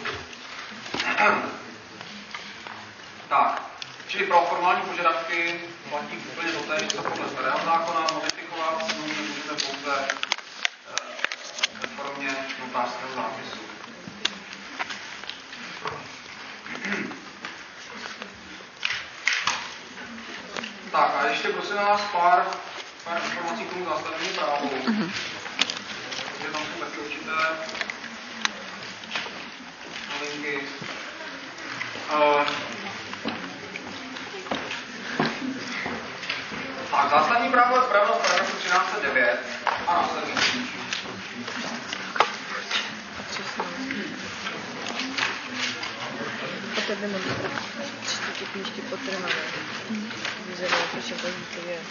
Tak, čili pro formální požadavky platí úplně totéž, co podle starého zákona, modifikovaného registrovat smlouvu můžete pouze ve formě notářského zápisu. Tak a ještě prosím nás pár informací k tomu zástavnímu právu. Takže tam jsou taky určité novinky. Tak zástavní právo je upraveno v paragrafu 1309 a následující. Ty knížky potrvané. Vyzerá, proč to je.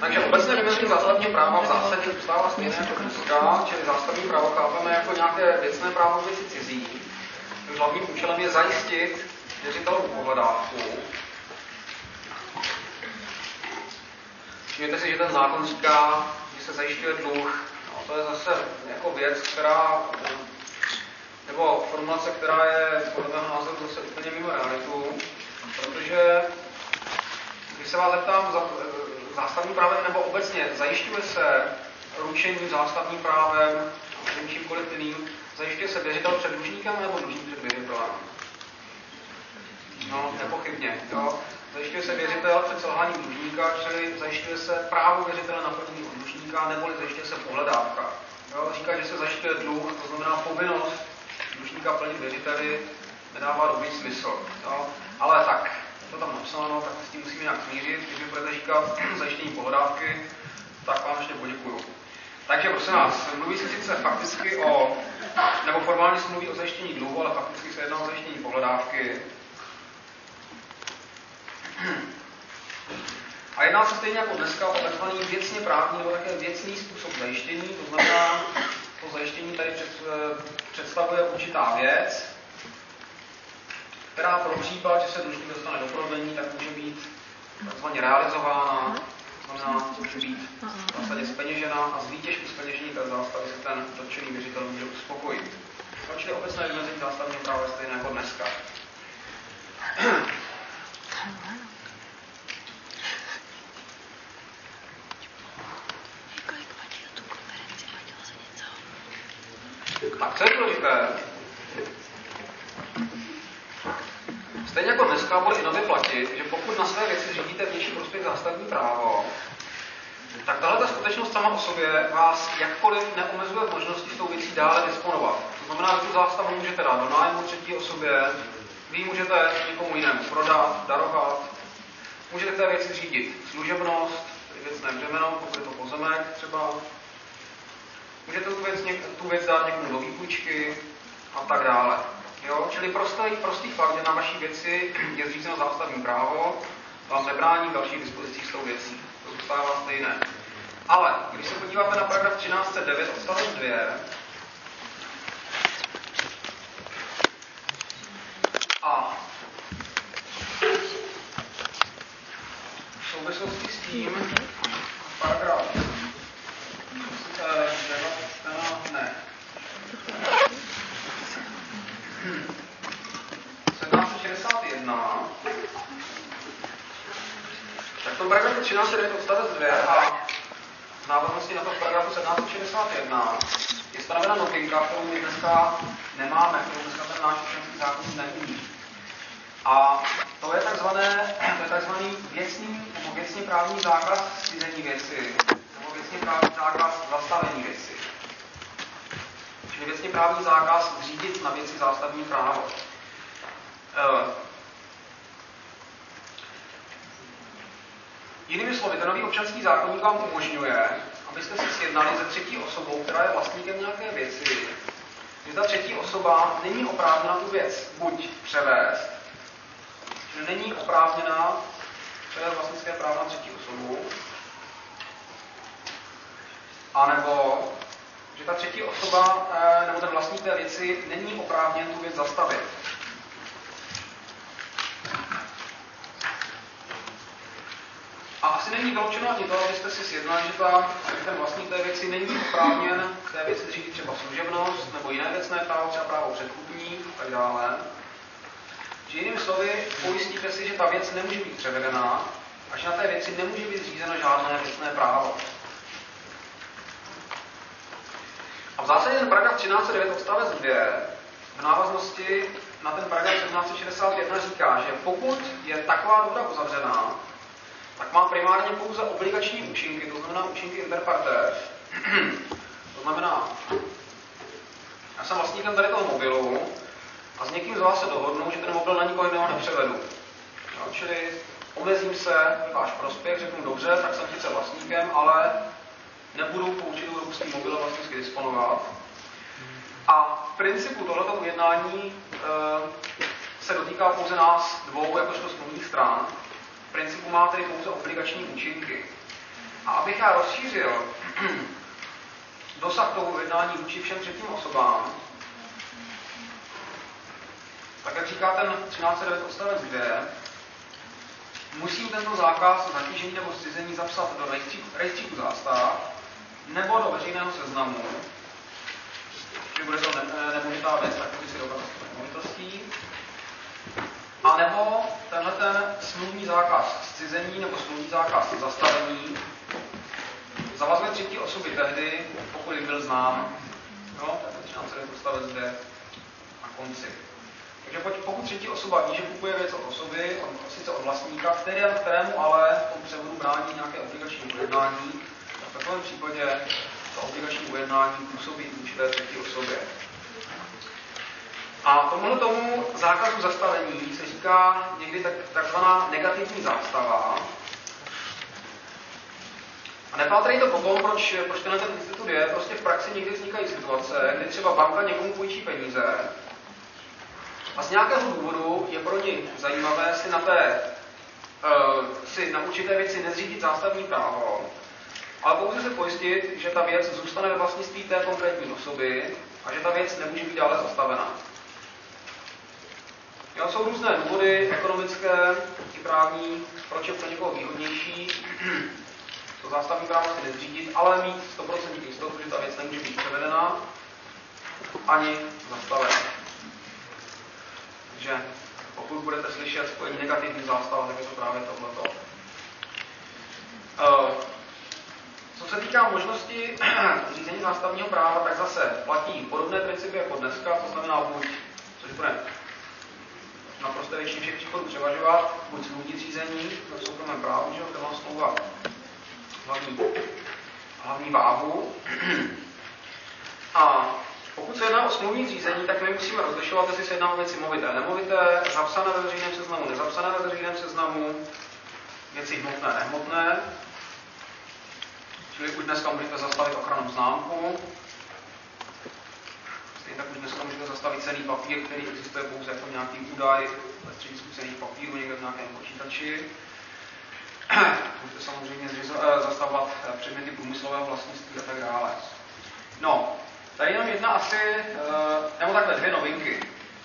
Takže obecně vymezení zástavního práva v zásadě zůstává stejné jako česká, čili zástavní právo chápeme jako nějaké věcné právo věci cizí. Hlavním účelem je zajistit věřitelovu pohledávku. Všimněte si, že ten zákon říká, že se zajišťuje dluh. A to je zase jako věc, která, nebo formulace, která je podle mého názoru zase úplně mimo realitu, protože když se vás zeptám, zástavním právem nebo obecně zajišťuje se ručení zástavním právem nebo čímkoliv jiným, zajišťuje se věřitel před dlužníkem nebo dlužník před věřitelem? No, nepochybně. Jo. Zajišťuje se věřitel před selháním dlužníka, čili zajišťuje se právo věřitele na plnění od dlužníka, neboli zajišťuje se pohledávka. Jo. Říká, že se zajišťuje dluh, to znamená povinnost dlužníka plnit věřiteli, nedává dobrý smysl. Jo. Ale tak to tam napsáno, tak s tím musíme nějak smířit. Když mi budete říkat zajištění pohledávky, tak vám ještě poděkuju. Takže prosím nás, mluví se sice fakticky o, nebo formálně se mluví o zajištění dluhu, ale fakticky se jedná o zajištění pohledávky. A jedná se stejně jako dneska o takzvaný věcně právní nebo také věcný způsob zajištění, to znamená, to zajištění tady představuje určitá věc, která pro případ, že se dlužník dostane do prodlení, tak může být takzvaně realizována, to znamená, může být v zásadě zpeněžena a z výtěžku zpeněžení té zástavy se ten dotčený věřitel může uspokojit. Čili obecné vymezení zástavního práva je stejné jako dneska. Tak co je důležité? Stejně jako dneska bude i nově platit, že pokud na své věci řídíte vnější prospěch zástavní právo, tak tahle skutečnost sama o sobě vás jakkoliv neomezuje v možnosti s tou věcí dále disponovat. To znamená, že tu zástavu můžete dát do nájmu třetí osobě, vy ji můžete někomu jinému prodat, darovat, můžete té věci řídit služebnost, věcné břemeno, pokud je to pozemek třeba, můžete tu věc dát někomu do výpůjčky a tak dále. Jo, čili prostý fakt, že na vaší věci je zřízeno zástavní právo, vám nebrání v dalších dispozicích s tou věcí. To zůstává stejné. Ale když se podíváme na paragraf 1309 odstavec 2, a v souvislosti s tím paragraf 19, ne. Tak v tom paragrafu 13.9 odstavec 2 a v návaznosti na to v paragrafu 1761 je stanovena novinka, kterou my dneska nemáme, kterou dneska ten náš občanský zákon nemí. A to je takzvaný věcný právní základ zřízení věci, nebo věcný právní základ zastavení věci. Čili věcný právní zákaz zřídit na věci zástavní právo. Jinými slovy, ten nový občanský zákoník vám umožňuje, abyste si sjednali se třetí osobou, která je vlastníkem nějaké věci, že ta třetí osoba není oprávněna tu věc buď převést, že není oprávněna převést vlastnické právo na třetí osobu, anebo že ta třetí osoba nebo ten vlastník té věci není oprávněn tu věc zastavit. asi není vyloučeno ani to, abyste si sjednali, že ten vlastník té věci není oprávněn k té věci zřídit třeba služebnost nebo jiné věcné právo, třeba právo předkupní a tak dále. Že jinými slovy pojistíte si, že ta věc nemůže být převedená a že na té věci nemůže být zřízeno žádné věcné právo. A v zásadě ten paragraf 1309 odstavec 2 v návaznosti na ten paragraf 1761 říká, že pokud je taková dohoda uzavřená, tak má primárně pouze obligační účinky, to znamená účinky inter partes. To znamená, já jsem vlastníkem tady toho mobilu a s někým z vás se dohodnu, že ten mobil na nikoho jiného nepřevedu. No, čili omezím se v váš prospěch, řeknu dobře, tak jsem sice vlastníkem, ale nebudu po určitou dobu s tím mobilem vlastnicky disponovat. A v principu tohleto ujednání se dotýká pouze nás dvou, jakožto smluvních stran. V principu má tedy pouze obligační účinky. A abych já rozšířil dosah toho ujednání vůči všem třetím osobám, tak jak říká ten 1309 odstavec 2, musím tento zákaz zatížení nebo zcizení zapsat do rejstříku zástav nebo do veřejného seznamu, že bude to nemovitá věc, takový si dopadl nemovitostí, a nebo tenhle ten smluvní zákaz zcizení nebo smluvní zákaz zastavení zavazuje třetí osoby tehdy, pokud jim byl znám. Jo, tak začínám se dostavit zde na konci. Takže pokud třetí osoba ví, že kupuje věc od osoby, sice od vlastníka, kterému ale v tom převodu brání nějaké obligační ujednání, tak v takovém případě to obligační ujednání působí vůči té třetí osobě. A tomu zákazu zastavení se říká někdy takzvaná negativní zástava. A nepátrejte po tom, proč tenhle ten institut je. Prostě v praxi někdy vznikají situace, kdy třeba banka někomu půjčí peníze a z nějakého důvodu je pro ně zajímavé si na určité věci nezřídit zástavní právo, ale pouze se pojistit, že ta věc zůstane ve vlastnictví té konkrétní osoby a že ta věc nemůže být dále zastavena. Jo, jsou různé důvody ekonomické i právní, proč je pro někoho výhodnější to zástavní právo si nezřídit, ale mít 100% jistotu, že ta věc nemůže být převedena ani zastavena. Takže pokud budete slyšet spojení negativní zástava, tak je to právě tohleto. Co se týká možnosti řízení zástavního práva, tak zase platí podobné principy jako dneska, to znamená buď, což bude naprosto většině všech případů převažovat, buď smluvní řízení v soukromém právu, že tam smlouva hlavní váhu. A pokud se jedná o smluvní řízení, tak my musíme rozlišovat, jestli se jedná o věci movité, nemovité, zapsané ve veřejném seznamu, nezapsané ve veřejném seznamu, věci hmotné, nehmotné. Čili už dneska můžete zastavit ochrannou známku. Stejně tak už dneska můžete zastavit cenný papír, který existuje pouze jako nějaký údaj ve středisku cenných papírů někde v nějakém počítači. Můžete samozřejmě zastavovat předměty průmyslového vlastnictví a tak dále. No, tady jenom jedna dvě novinky.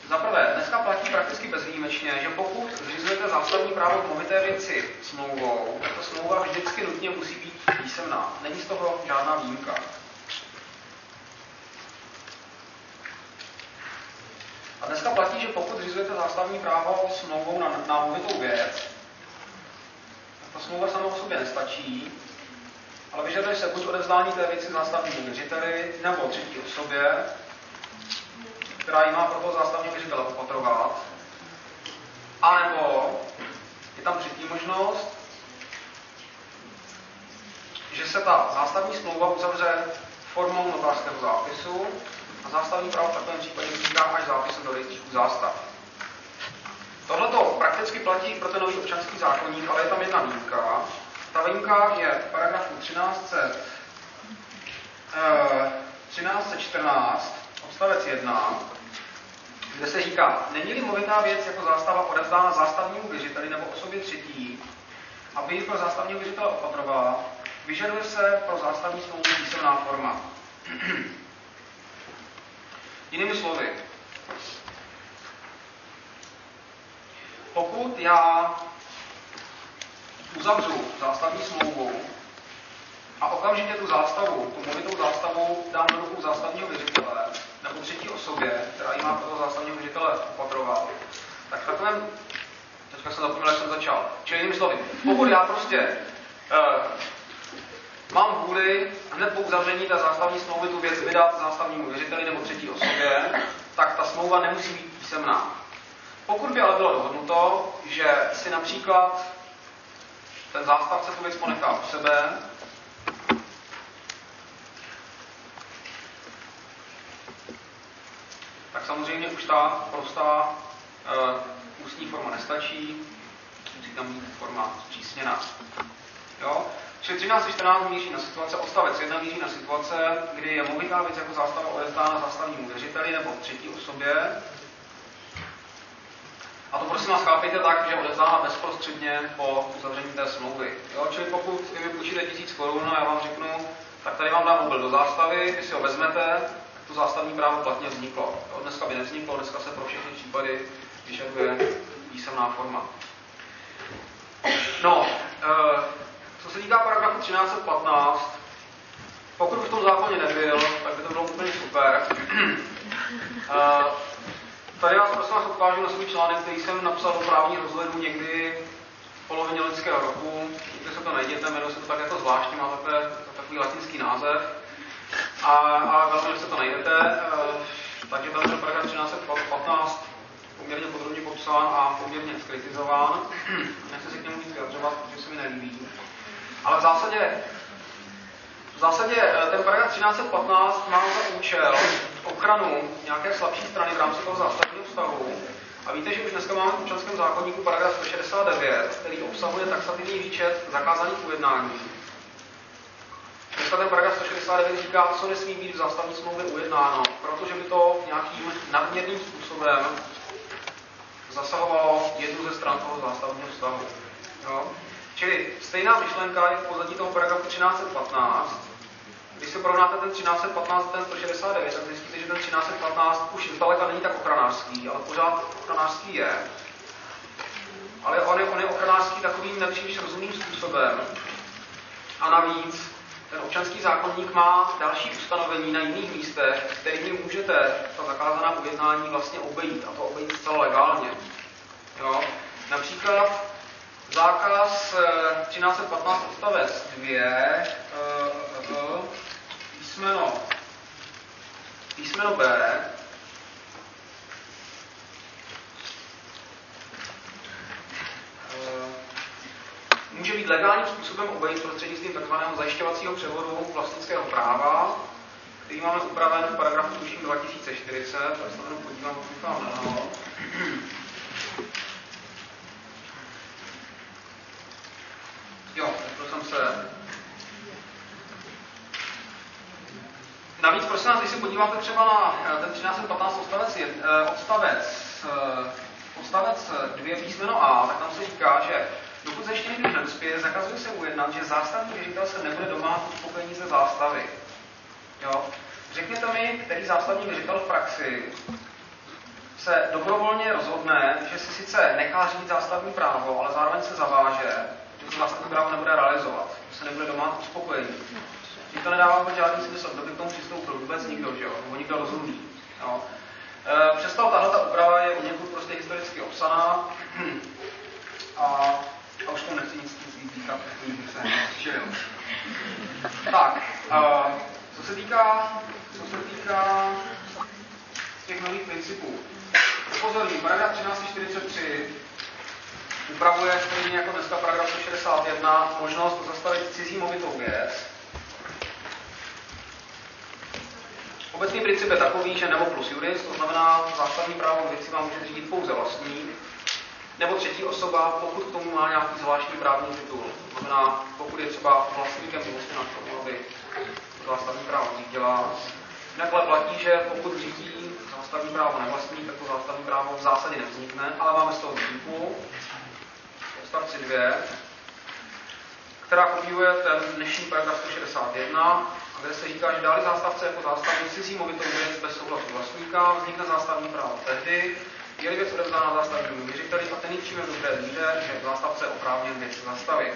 Za prvé, dneska platí prakticky bezvýjimečně, že pokud zřizujete zástavní právo k movité věci smlouvou, tak ta smlouva vždycky nutně musí být písemná. Není z toho žádná výjimka. A dneska platí, že pokud zřizujete zástavní právo smlouvou na movitou věc, tak ta smlouva sama o sobě nestačí, ale vyžaduje se buď odevzdání té věci zástavnímu věřiteli nebo třetí osobě, která ji má pro toho zástavního věřitele opatrovat, anebo je tam třetí možnost, že se ta zástavní smlouva uzavře formou notářského zápisu a zástavní právo v takovém případě vzniká až zápisem do rejstříku zástav. Tohleto prakticky platí pro ten nový občanský zákoník, ale je tam jedna výjimka. Ta výjimka je v paragrafu 1314 odstavec 1, kde se říká, není-li movitá věc jako zástava odevzdána zástavnímu věřiteli nebo osobě třetí, aby ji pro zástavního věřitele opatrovala, vyžaduje se pro zástavní smlouvu písemná forma. Jinými slovy, pokud já uzavřou zástavní smlouvou a okamžitě tu zástavu, tu movitou zástavu dám do rukou zástavního věřitele nebo třetí osobě, která ji má pro toho zástavního věřitele opatrovat, tak v takovém, teďka jsem zapomněl, jak jsem začal, čili jiným slovy, pokud já prostě mám vůli hned po uzavření té zástavní smlouvy tu věc vydat zástavnímu věřiteli nebo třetí osobě, tak ta smlouva nemusí být písemná. Pokud by ale bylo dohodnuto, že si například ten zástavce tu věc ponechá u sebe, tak samozřejmě už ta prostá ústní forma nestačí, musí tam být forma zpřísněná. Jo? Čili 13.14 míří na situace, odstavec 1 míří na situace, kdy je movitá věc jako zástava odevzdána zástavnímu věřiteli nebo třetí osobě. A to prosím vás chápejte tak, že je odevzdána bezprostředně po uzavření té smlouvy. Jo? Čili pokud vy mi půjčíte 1000 korun a já vám řeknu, tak tady vám dám mobil do zástavy, vy si ho vezmete, tak to zástavní právo platně vzniklo. Jo? Dneska by nevzniklo, dneska se pro všechny případy vyžaduje písemná forma. No, co se týká paragrafu 1315, pokud by v tom zákoně nebyl, tak by to bylo úplně super. Tady vás prosím vás odkážu na svůj článek, který jsem napsal do právních rozhledů někdy v polovině loňského roku. Nikdy se to najděte, jmenuje se to tak jako zvláštně, má takový latinský název. A velmi se to najdete. Takže tam byl paragraf 1315 poměrně podrobně popsán a poměrně zkritizován. Nechci se k němu nic vyjadřovat, protože se mi nelíbí. Ale v zásadě ten paragraf 1315 má za účel ochranu nějaké slabší strany v rámci toho zástavního stavu. A víte, že už dneska máme v občanském zákoníku paragraf 169, který obsahuje taxativní výčet zakázaných ujednání. Dneska ten paragraf 169 říká, co nesmí být v zástavní smlouvě ujednáno, protože by to nějakým nadměrným způsobem zasahovalo jednu ze stran toho zástavního stavu. Jo? Čili stejná myšlenka je v pozadí toho paragrafu 1315. Když se porovnáte ten 1315 a ten 169, tak zjistíte, že ten 1315 už zdaleka není tak ochranářský, ale pořád ochranářský je. Ale on je ochranářský takovým nepříliš rozumným způsobem. A navíc ten občanský zákoník má další ustanovení na jiných místech, kterými můžete ta zakázaná ujednání vlastně obejít, a to obejít zcela legálně. Jo? Například zákaz 1315 odstavec 2 písmeno B. Může být legálním způsobem obejit prostřednictvím tzv. Zajišťovacího převodu vlastnického práva, který máme upraven v paragrafu 2040, tak se jenom podívám, co tam dalo. Jo, tak jsem se. Navíc, prosím nás, když se podíváte třeba na ten 1315 odstavec 2 písmeno A, tak tam se říká, že dokud ze 4 dnů neuspěje, zakazuje se ujednat, že zástavní věřitel se nebude domáhat uspokojení ze zástavy. Jo? Řekněte mi, který zástavní věřitel v praxi se dobrovolně rozhodne, že si sice nechá řídit zástavní právo, ale zároveň se zaváže, že to zástavní právo nebude realizovat, že se nebude domáhat uspokojení. Když to nedává vůbec žádný smysl, kdo by k tomu přistoupil? Vůbec nikdo, že jo? Nebo nikdo rozumí. Jo? Přesto tahleta úprava je někud prostě historicky obsaná a už to nechci nic vytýkat, když se žil. Tak, co se týká těch nových principů. Upozorním, paragraf 1343 upravuje stejně jako dneska paragraf 161 možnost zastavit cizí movitou věc. Obecný princip je takový, že nemo plus juris, to znamená zástavní právo věci vám může řídit pouze vlastník, nebo třetí osoba, pokud k tomu má nějaký zvláštní právní titul. To znamená, pokud je třeba vlastníkem vlastně na to, aby zástavní právo řídila. Takhle platí, že pokud řídí zástavní právo nevlastník, tak to zástavní právo v zásadě nevznikne, ale máme z toho výjimku, odstavci 2, která kopíruje ten dnešní paragraf 161, kde se říká, že dále zástavce jako zástavní cizí movitou věc bez souhlasu vlastníka vznikne zástavní právo tehdy, je-li věc odevzdána zástavnímu věřiteli a ten ji příjmem dobré víře, že zástavce je oprávněn věc zastavit.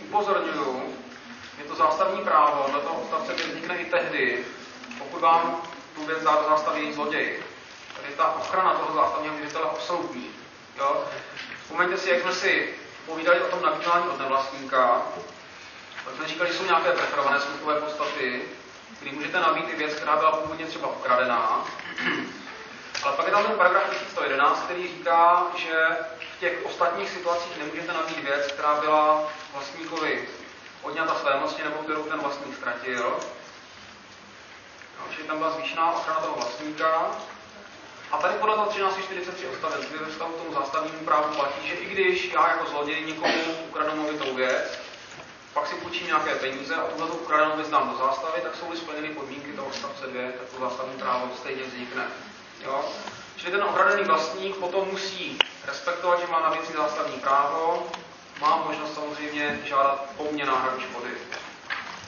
Upozorňuju, je to zástavní právo, dle toho odstavce vznikne i tehdy, pokud vám tu věc dá do zástaví zloděj. Tedy ta ochrana toho zástavního věřitele absolutní. Jo? Vzpomeňte si, jak jsme si povídali o tom nabývání od nevlastníka, tak jsme říkali, že jsou nějaké preferované skutkové podstaty, kdy můžete nabýt i věc, která byla původně třeba ukradená. Ale pak je tam ten paragraf 1111, který říká, že v těch ostatních situacích nemůžete nabýt věc, která byla vlastníkovi odňata svémocně nebo kterou ten vlastník ztratil. Čili tam byla zvýšená ochrana toho vlastníka. A tady podle toho 1343 odstavec, kdy ve vztahu k tomu zástavnímu právu platí, že i když já jako zloděj někomu ukradnu movitou věc, pak si půjčím nějaké peníze a tuhle ukradenou věc dám do zástavy, tak jsou-li splněny podmínky toho odstavce 2, tak to zástavní právo stejně vznikne. Jo? Čili ten okradený vlastník potom musí respektovat, že má na věci zástavní právo, má možnost samozřejmě žádat po mně náhradu škody.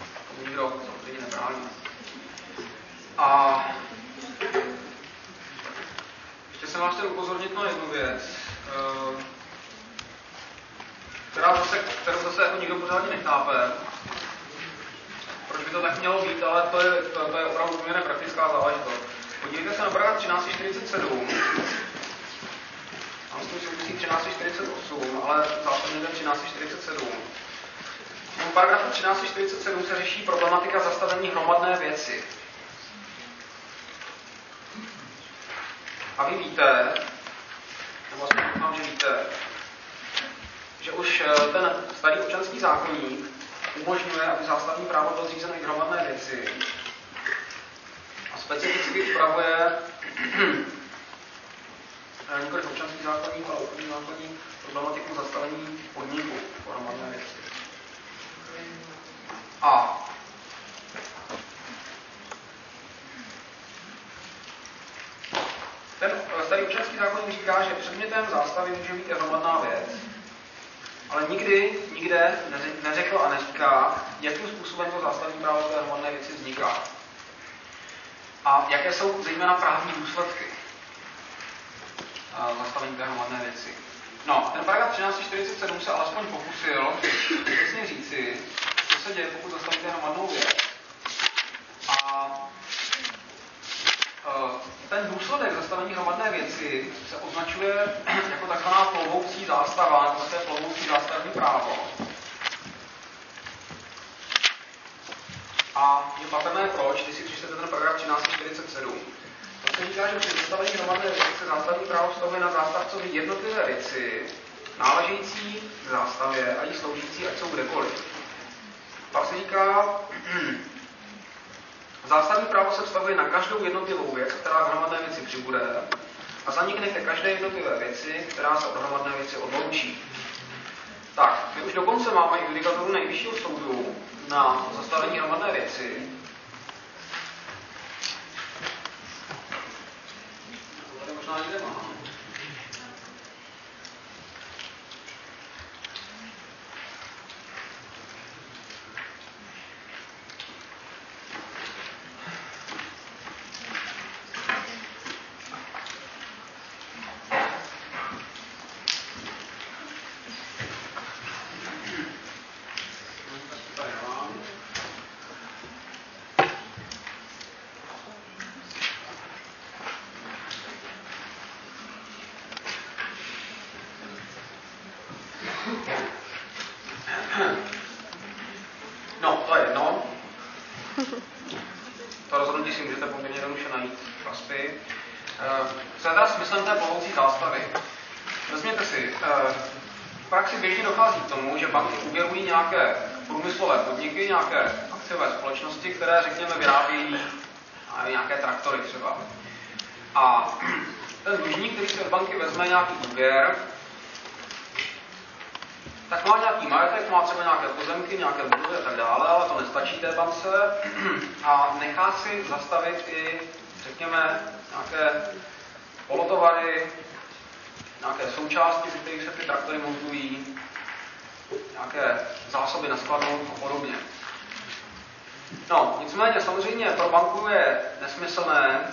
To nikdo samozřejmě nebrání. A ještě jsem vás chtěl upozornit na jednu věc, kterou zase jako nikdo pořádně nechápe, proč by to tak mělo být, ale to je opravdu poměrně praktická záležitost. Podívejte se na paragraf 1347, tam jsme souvisí 1348, ale zásadně ten 1347. V paragrafu 1347 se řeší problematika zastavení hromadné věci. A vy víte, nebo aspoň doufám, že víte, že už ten starý občanský zákoník umožňuje, aby zástavní právo bylo zřízeno k hromadné věci a specificky upravuje nikoliv občanský zákoník, ale obchodní zákoník problematiku zastavení podniku o hromadné věci. A ten starý občanský zákoník říká, že předmětem zástavy může být hromadná věc, ale nikdy, nikde neřekl a neříká, jakým způsobem to zástavní právo té hromadné věci vzniká. A jaké jsou zejména právní důsledky zastavení té hromadné věci. No, ten paragraf 1347 se alespoň pokusil přesně říci, co se děje, pokud zastavíte hromadnou věc. A ten důsledek zastavení hromadné věci se označuje jako takzvaná plovoucí zástava, nebo také plovoucí zástavní právo. A je patrné proč, když si přečtete ten paragraf 1347. To se říká, že při zastavení hromadné věci se zástavní právo vztahuje na zástavcovi jednotlivé věci, náležející k zástavě a jí sloužící, ať jsou kdekoliv. Pak se říká, zástavní právo se vztahuje na každou jednotlivou věc, která k hromadné věci přibude, a zanikne ke každé jednotlivé věci, která se od hromadné věci odloučí. Tak, my už dokonce máme judikaturu Nejvyššího soudu na zastavení hromadné věci. To tady možná někde máme. Které, řekněme, vyrábějí nějaké traktory třeba. A ten dlužník, který si od banky vezme nějaký úvěr, tak má nějaký majetek, má třeba nějaké pozemky, nějaké budovy a tak dále, ale to nestačí té bance a nechá si zastavit i, řekněme, nějaké polotovary, nějaké součásti, ze kterých se ty traktory montují, nějaké zásoby na skladu a podobně. No, nicméně samozřejmě pro banku je nesmyslné,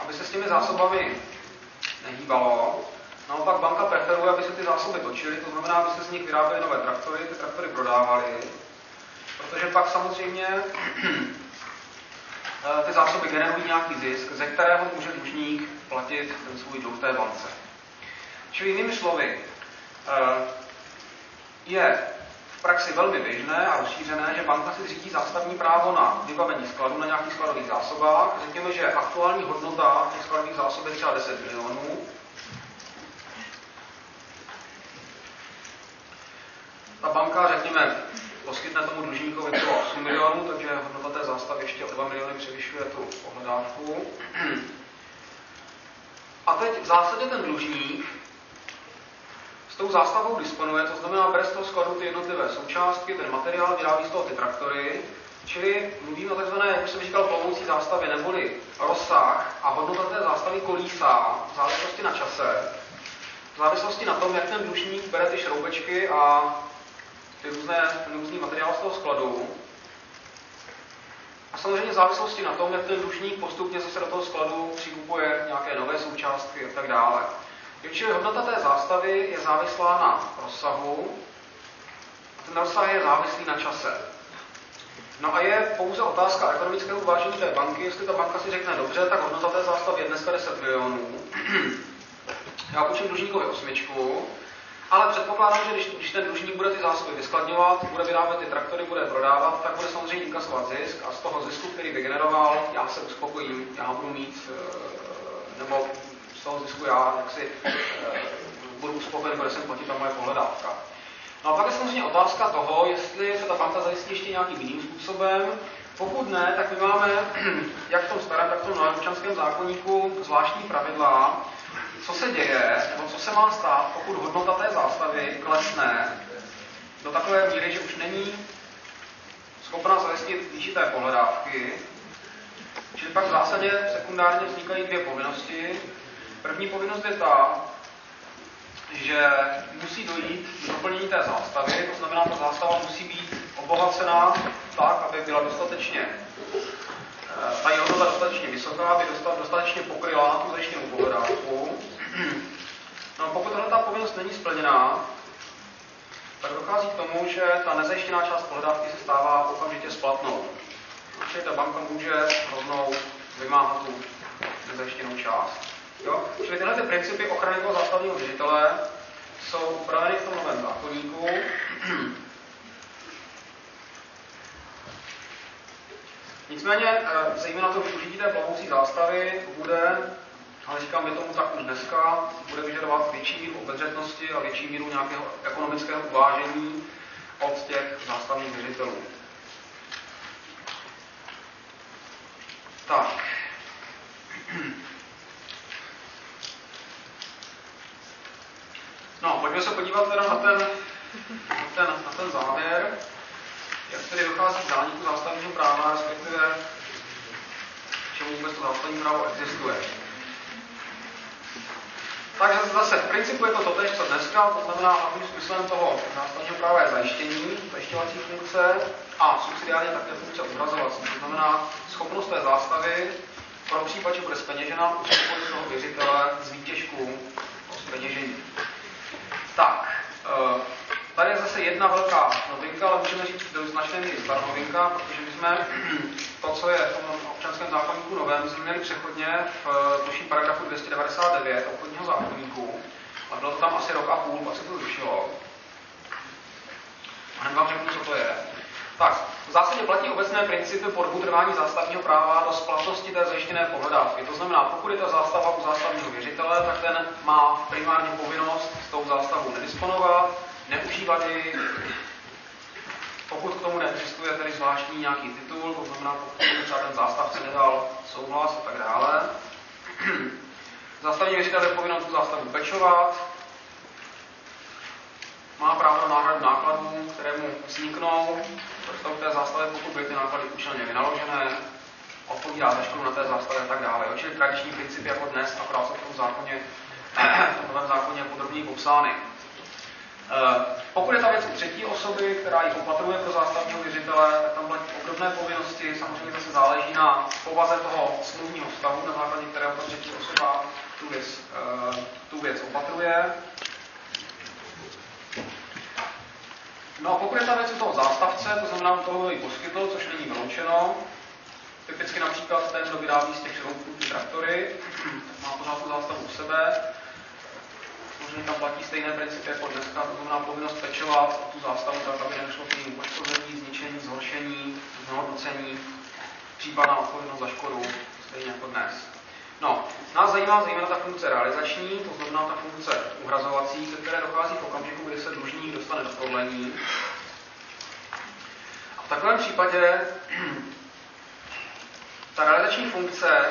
aby se s těmi zásobami nehýbalo. Naopak banka preferuje, aby se ty zásoby točily, to znamená, aby se z nich vyráběly nové traktory, ty traktory prodávaly, protože pak samozřejmě ty zásoby generují nějaký zisk, ze kterého může dlužník platit ten svůj dluh té bance. Čili jinými slovy, je v praxi velmi běžné a rozšířené, že banka si řídí zástavní právo na vybavení skladu na nějakých skladových zásobách. Řekněme, že aktuální hodnota těch skladových zásob je třeba 10 milionů. Ta banka, řekněme, poskytne tomu dlužníkovi to 8 milionů, takže hodnota té zástavy ještě o 2 miliony převyšuje tu pohledávku. A teď v zásadě ten dlužník s tou zástavou disponuje, to znamená, bere z toho skladu ty jednotlivé součástky, ten materiál, vyrábí z toho ty traktory, čili mluvím o takzvané, jak už jsem říkal, plovoucí zástavě, neboli rozsah a hodnota té zástavy kolísá v závislosti na čase, v závislosti na tom, jak ten dlužník bere ty šroubečky a ty různý materiál z toho skladu. A samozřejmě v závislosti na tom, jak ten dlužník postupně zase do toho skladu přikupuje nějaké nové součástky a tak dále. Čili hodnota té zástavy je závislá na rozsahu a ten rozsah je závislý na čase. No a je pouze otázka ekonomického uvážení té banky, jestli ta banka si řekne dobře, tak hodnota té zástavy je dneska 10 milionů. Já půjčím dlužníkovi 8, ale předpokládám, že když ten dlužník bude ty zásoby vyskladňovat, bude vyrábět ty traktory, bude je prodávat, tak bude samozřejmě inkasovat zisk a z toho zisku, který vygeneroval, já se uspokojím, já budu mít, nebo toho zisku já jaksi budu uspokojen, bude sem platit ta moje pohledávka. No a pak je samozřejmě otázka toho, jestli se ta banka zajistí ještě nějakým jiným způsobem. Pokud ne, tak my máme jak v tom starém, tak v tom novém občanském zákoníku zvláštní pravidla, co se děje, nebo co se má stát, pokud hodnota té zástavy klesne do takové míry, že už není schopna zajistit výši té pohledávky. Čili pak v zásadě sekundárně vznikají dvě povinnosti. První povinnost je ta, že musí dojít k doplnění té zástavy, to znamená, ta zástava musí být obohacená tak, aby byla dostatečně, ta její hodnota dostatečně vysoká, aby dostatečně pokryla tu zajištěnou pohledávku. No, pokud ta povinnost není splněná, tak dochází k tomu, že ta nezajištěná část pohledávky se stává okamžitě splatnou. Čili ta banka může rovnou vymáhat tu nezajištěnou část. Jo? Čili tyhle ty principy ochrany toho zástavního věřitele jsou upraveny v tom novém zákoníku. Nicméně zejména to využití té plovoucí zástavy bude, ale říkám, je tomu tak už dneska, bude vyžadovat větší míru obezřetnosti a větší míru nějakého ekonomického uvážení od těch zástavních věřitelů. Tak. No, pojďme se podívat teda na ten závěr, jak tedy dochází k zániku zástavního práva, respektive čemu vůbec to zástavní právo existuje. Takže zase v principu je to totéž, co dneska, to znamená hlavním smyslem toho zástavního práva je zajištění, zajišťovací funkce a subsidiárně také funkce uhrazovací, to znamená schopnost té zástavy pro případ, že bude zpeněžena u toho věřitele z výtěžku o zpeněžení. Tak, tady je zase jedna velká novinka, ale můžeme říct do značné míry stará novinka, protože my jsme to, co je v tom občanském zákoníku novém, jsme měli přechodně v tuším paragrafu 299 obchodního zákoníku a bylo to tam asi rok a půl, pak se to zrušilo. A hned vám řeknu, co to je. Tak, v zásadě platí obecné principy po dobu trvání zástavního práva do splatnosti té zajištěné pohledávky. To znamená, pokud je ta zástava u zástavního věřitele, tak ten má primární povinnost s tou zástavou nedisponovat, neužívat ji, pokud k tomu neexistuje tedy zvláštní nějaký titul, to znamená, pokud třeba ten zástavce nedal souhlas a tak dále. Zástavní věřitel je povinen tu zástavu pečovat, má právo na náhradu nákladů, které mu vzniknou, protože v té zástavě, pokud byly ty náklady účelně vynaložené, odpovídá za škodu na té zástavě a tak dále. Čili tradiční principy jako dnes, akorát jsou v novém zákoně podrobněji popsány. Pokud je ta věc u třetí osoby, která ji opatruje pro zástavního věřitele, tak tam platí obdobné povinnosti, samozřejmě zase záleží na povaze toho smluvního vztahu, na základě kterého ta třetí osoba tu věc je. No a pokud je ta věc u toho zástavce, to znamená toho, kdo ji poskytl, což není vyloučeno. Typicky například ten, kdo vyrábí z těch šroubů ty traktory, tak má pořád tu zástavu u sebe. Tam platí stejné principy jako dneska, to znamená povinnost pečovat o tu zástavu tak, aby nedošlo k jejímu poškození, zničení, zhoršení, znehodnocení, případná odpovědnost za škodu, stejně jako dnes. No, nás zajímá zejména ta funkce realizační, to znamená ta funkce uhrazovací, ke které dochází v okamžiku, kdy se dlužník dostane do prodlení. A v takovém případě ta realizační funkce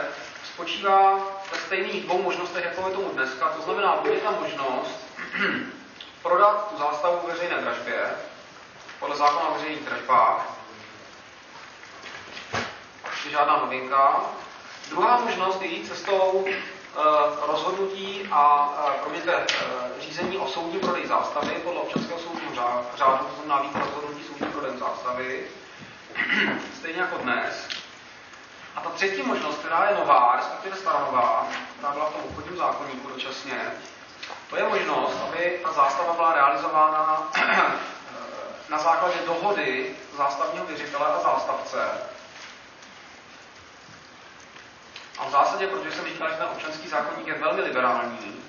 spočívá ve stejných dvou možnostech, jako je tomu dneska. To znamená, bude ta možnost prodat tu zástavu v veřejné dražbě, podle zákona o veřejných dražbách, je žádná novinka. Druhá možnost je jít cestou rozhodnutí a řízení o soudním prodeji zástavy podle občanského soudního řádu, to znamená výkon rozhodnutí soudním prodejem zástavy, stejně jako dnes. A ta třetí možnost, která je nová, respektive staronová, která byla v tom obchodním zákoníku dočasně, to je možnost, aby ta zástava byla realizována na základě dohody zástavního věřitele a zástavce. A v zásadě, protože jsem říkal, že ten občanský zákoník je velmi liberální,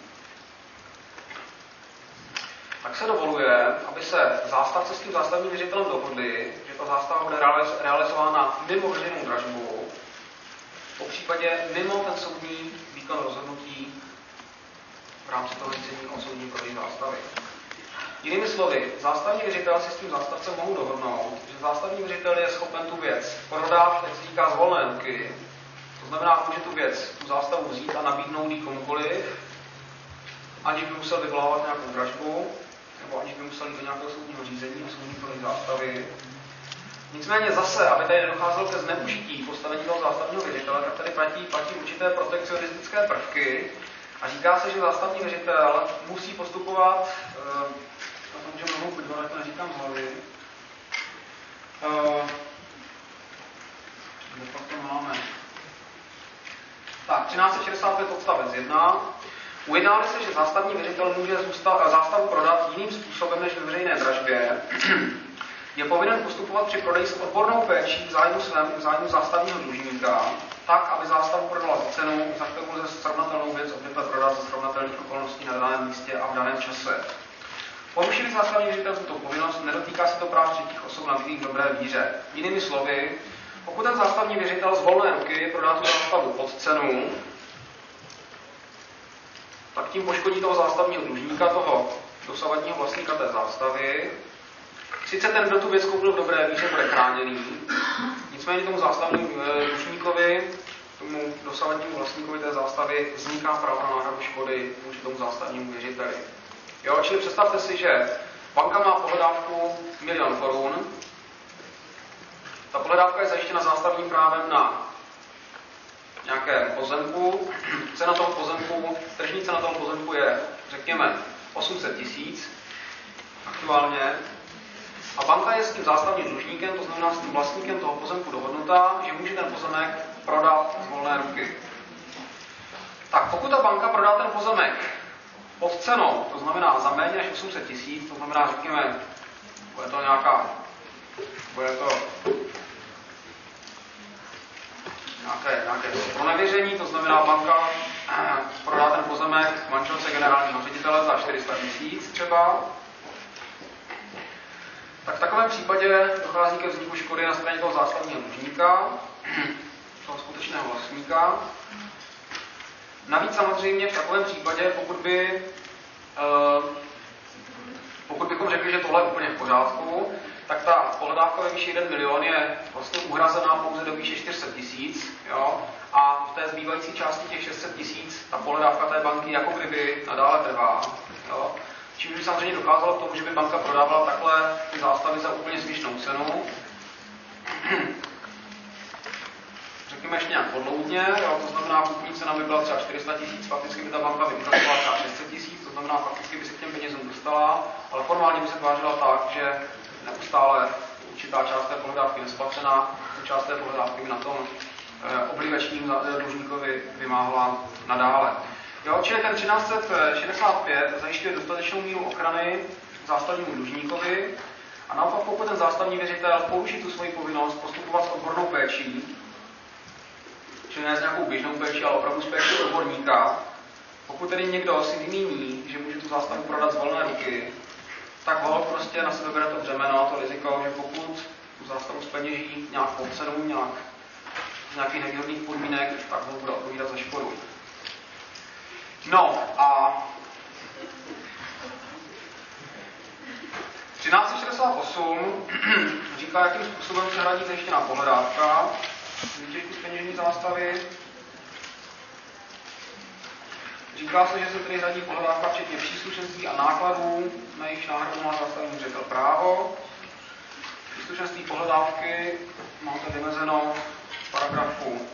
tak se dovoluje, aby se zástavce s tím zástavním věřitelem dohodli, že ta zástava bude realizována mimo veřejnou dražbu, popřípadě mimo ten soudní výkon rozhodnutí v rámci toho řízení o soudní prodeji zástavy. Jinými slovy, zástavní věřitel si s tím zástavcem mohou dohodnout, že zástavní věřitel je schopen tu věc prodat, jak se říká, z volné ruky. To znamená, může tu věc, tu zástavu vzít a nabídnout ji komukoliv, aniž by musel vyvolávat nějakou dražbu, nebo aniž by musel jít do nějakého soudního řízení a soudní prodej zástavy. Nicméně zase, aby tady nedocházelo ke zneužití postavení toho zástavního věřitele, tak tady platí určité protekcionistické prvky a říká se, že zástavní věřitel musí postupovat, na tom, že mnohou podívat, jak to neříkám z hlavy. Tak, 1365 odstavec 1. Ujednáli se, že zástavní věřitel může zástavu prodat jiným způsobem než ve veřejné dražbě. Je povinen postupovat při prodeji s odbornou péčí v zájmu zástavního dlužníka, tak, aby zástavu prodala za cenu, za kterou lze srovnatelnou věc obvykle prodat za srovnatelných okolností na daném místě a v daném čase. Porušili zástavní věřitel tuto povinnost, nedotýká se to práv třetích osob nabývajících v dobré víře. Jinými slovy, pokud ten zástavní věřitel z volné ruky prodá tu zástavu pod cenu, tak tím poškodí toho zástavního dlužníka, toho dosavadního vlastníka té zástavy. Sice ten, kdo tu věc koupil v dobré víře, bude chráněný, nicméně tomu zástavnímu dlužníkovi, tomu dosavadnímu vlastníkovi té zástavy, vzniká právo na náhradu škody vůči tomu zástavnímu věřiteli. Jo, čili představte si, že banka má pohledávku 1 000 000 korun, ta pohledávka je zajištěna zástavním právem na nějakém pozemku. Cena toho pozemku, tržní cena toho pozemku je, řekněme, 800 000 aktuálně. A banka je s tím zástavním dlužníkem, to znamená s tím vlastníkem toho pozemku dohodnutá, že může ten pozemek prodat z volné ruky. Tak pokud ta banka prodá ten pozemek pod cenou, to znamená za méně než 800 000, to znamená, řekněme, bude to nějaké pronevěření, to znamená banka prodá ten pozemek manželce generálního ředitele za 400 000 třeba, tak v takovém případě dochází ke vzniku škody na straně toho zástavního dlužníka, toho skutečného vlastníka. Navíc samozřejmě v takovém případě, pokud bychom řekli, že tohle je úplně v pořádku, tak ta pohledávka ve výši 1 000 000 je vlastně uhrazená pouze do výše 400 000, jo? A v té zbývající části těch 600 000 ta pohledávka té banky jako kdyby nadále trvá. Jo? Čím by samozřejmě dokázalo k tomu, že by banka prodávala takhle ty zástavy za úplně směšnou cenu. Řekněme ještě nějak podloudně, jo? To znamená, kupní cena by byla třeba 400 000, fakticky by ta banka vyprodávala třeba 600 000, to znamená, fakticky by se k těm penězům dostala, ale formálně by se tvářila tak, že neustále určitá část té pohledávky nespatřená, část té pohledávky na tom obligačním dlužníkovi vymáhla nadále. Jo, čili ten 1365 zajišťuje dostatečnou míru ochrany zástavnímu dlužníkovi a naopak pokud ten zástavní věřitel poruší tu svoji povinnost postupovat s odbornou péčí, čili ne s nějakou běžnou péčí, ale opravdu s péčí odborníka, pokud tedy někdo si vymíní, že může tu zástavu prodat z volné ruky, tak holt prostě na sebe bere to břemeno, to riziko, že pokud tu zástavu zpeněží nějak pod cenu, nějak z nějakých nevýhodných podmínek, tak ho bude odpovídat za škodu. No a 1368 říká, jakým způsobem se hradí zajištěná pohledávka výtěžku z peněžní zástavy. Říká se, že se tedy hradí pohledávka včetně příslušenství a nákladů, na jejich náhradu má zástavní věřitel právo. Příslušenství pohledávky máte vymezeno v paragrafu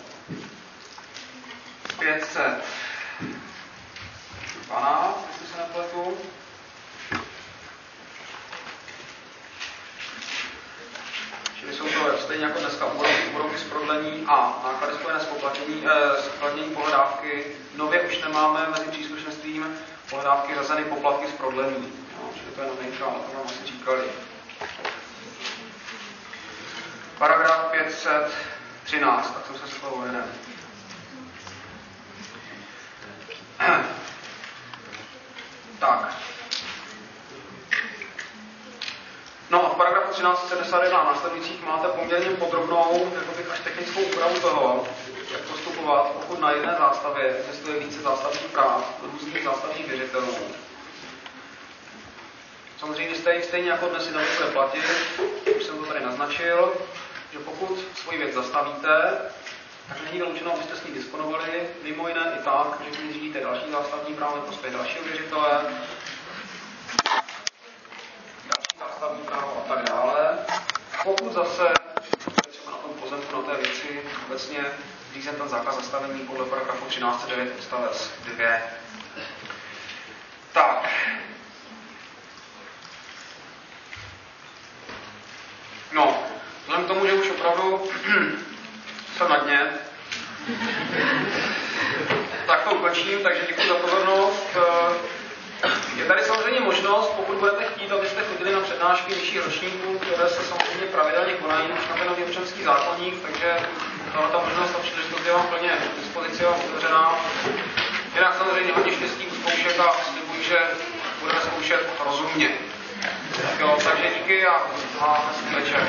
512, jestli se nepletu. Čili jsou to stejně jako dneska úroky z prodlení a náklady spojené s uplatnění pohledávky. Nově už nemáme mezi příslušenstvím pohledávky řazeny poplatky z prodlení. No, čili to je novinka, ale to nám asi říkali. Paragraf 513, tak jsem se slovo jeden. Tak. No a v paragrafu 1371 následujících máte poměrně podrobnou, řekl bych až technickou úpravu toho, jak postupovat, pokud na jedné zástavě existuje více zástavních práv různých zástavních věřitelů. Samozřejmě stejně jako dnes si nemusíte platit, už jsem to tady naznačil, že pokud svoji věc zastavíte, tak není vyloučeno, abyste s ní disponovali, mimo jiné i tak, že když řídíte další zástavní právo nebo prospěch dalšího věřitele, zástavní právo a tak dále. Pokud zase třeba na tom pozemku, na té věci, obecně řízen ten zákaz zastavení podle paragrafu 1309 odstavec 2. Tak. No, vzhledem k tomu, že už opravdu jsem na dně, tak to ukončím, takže děkuji za pozornost. Je tady samozřejmě možnost, pokud budete chtít, abyste chodili na přednášky vyšších ročníků, které se samozřejmě pravidelně konají, už na ten nový občanský zákoník, takže ta možnost a příležitost je vám plně k dispozici a otevřená. Jinak samozřejmě hodně štěstí u zkoušek a slibuji, že budeme zkoušet rozumně. Jo, takže díky a hezký večer.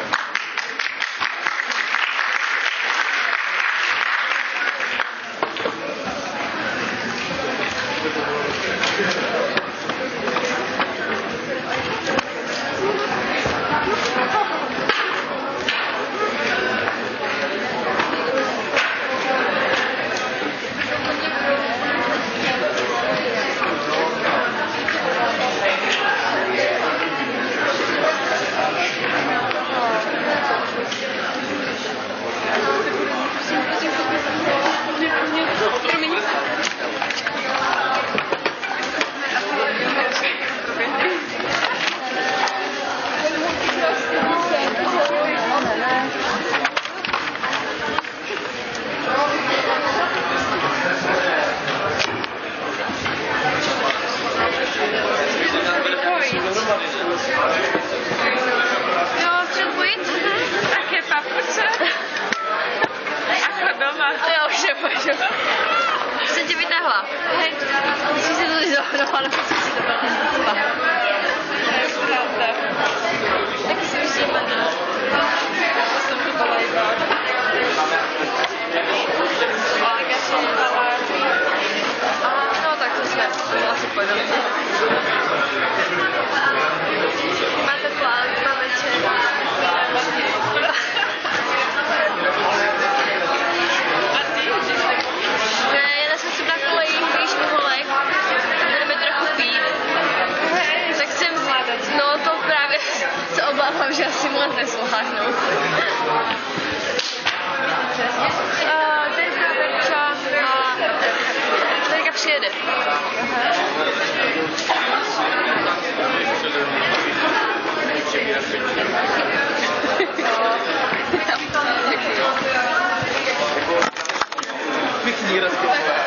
Děkuji.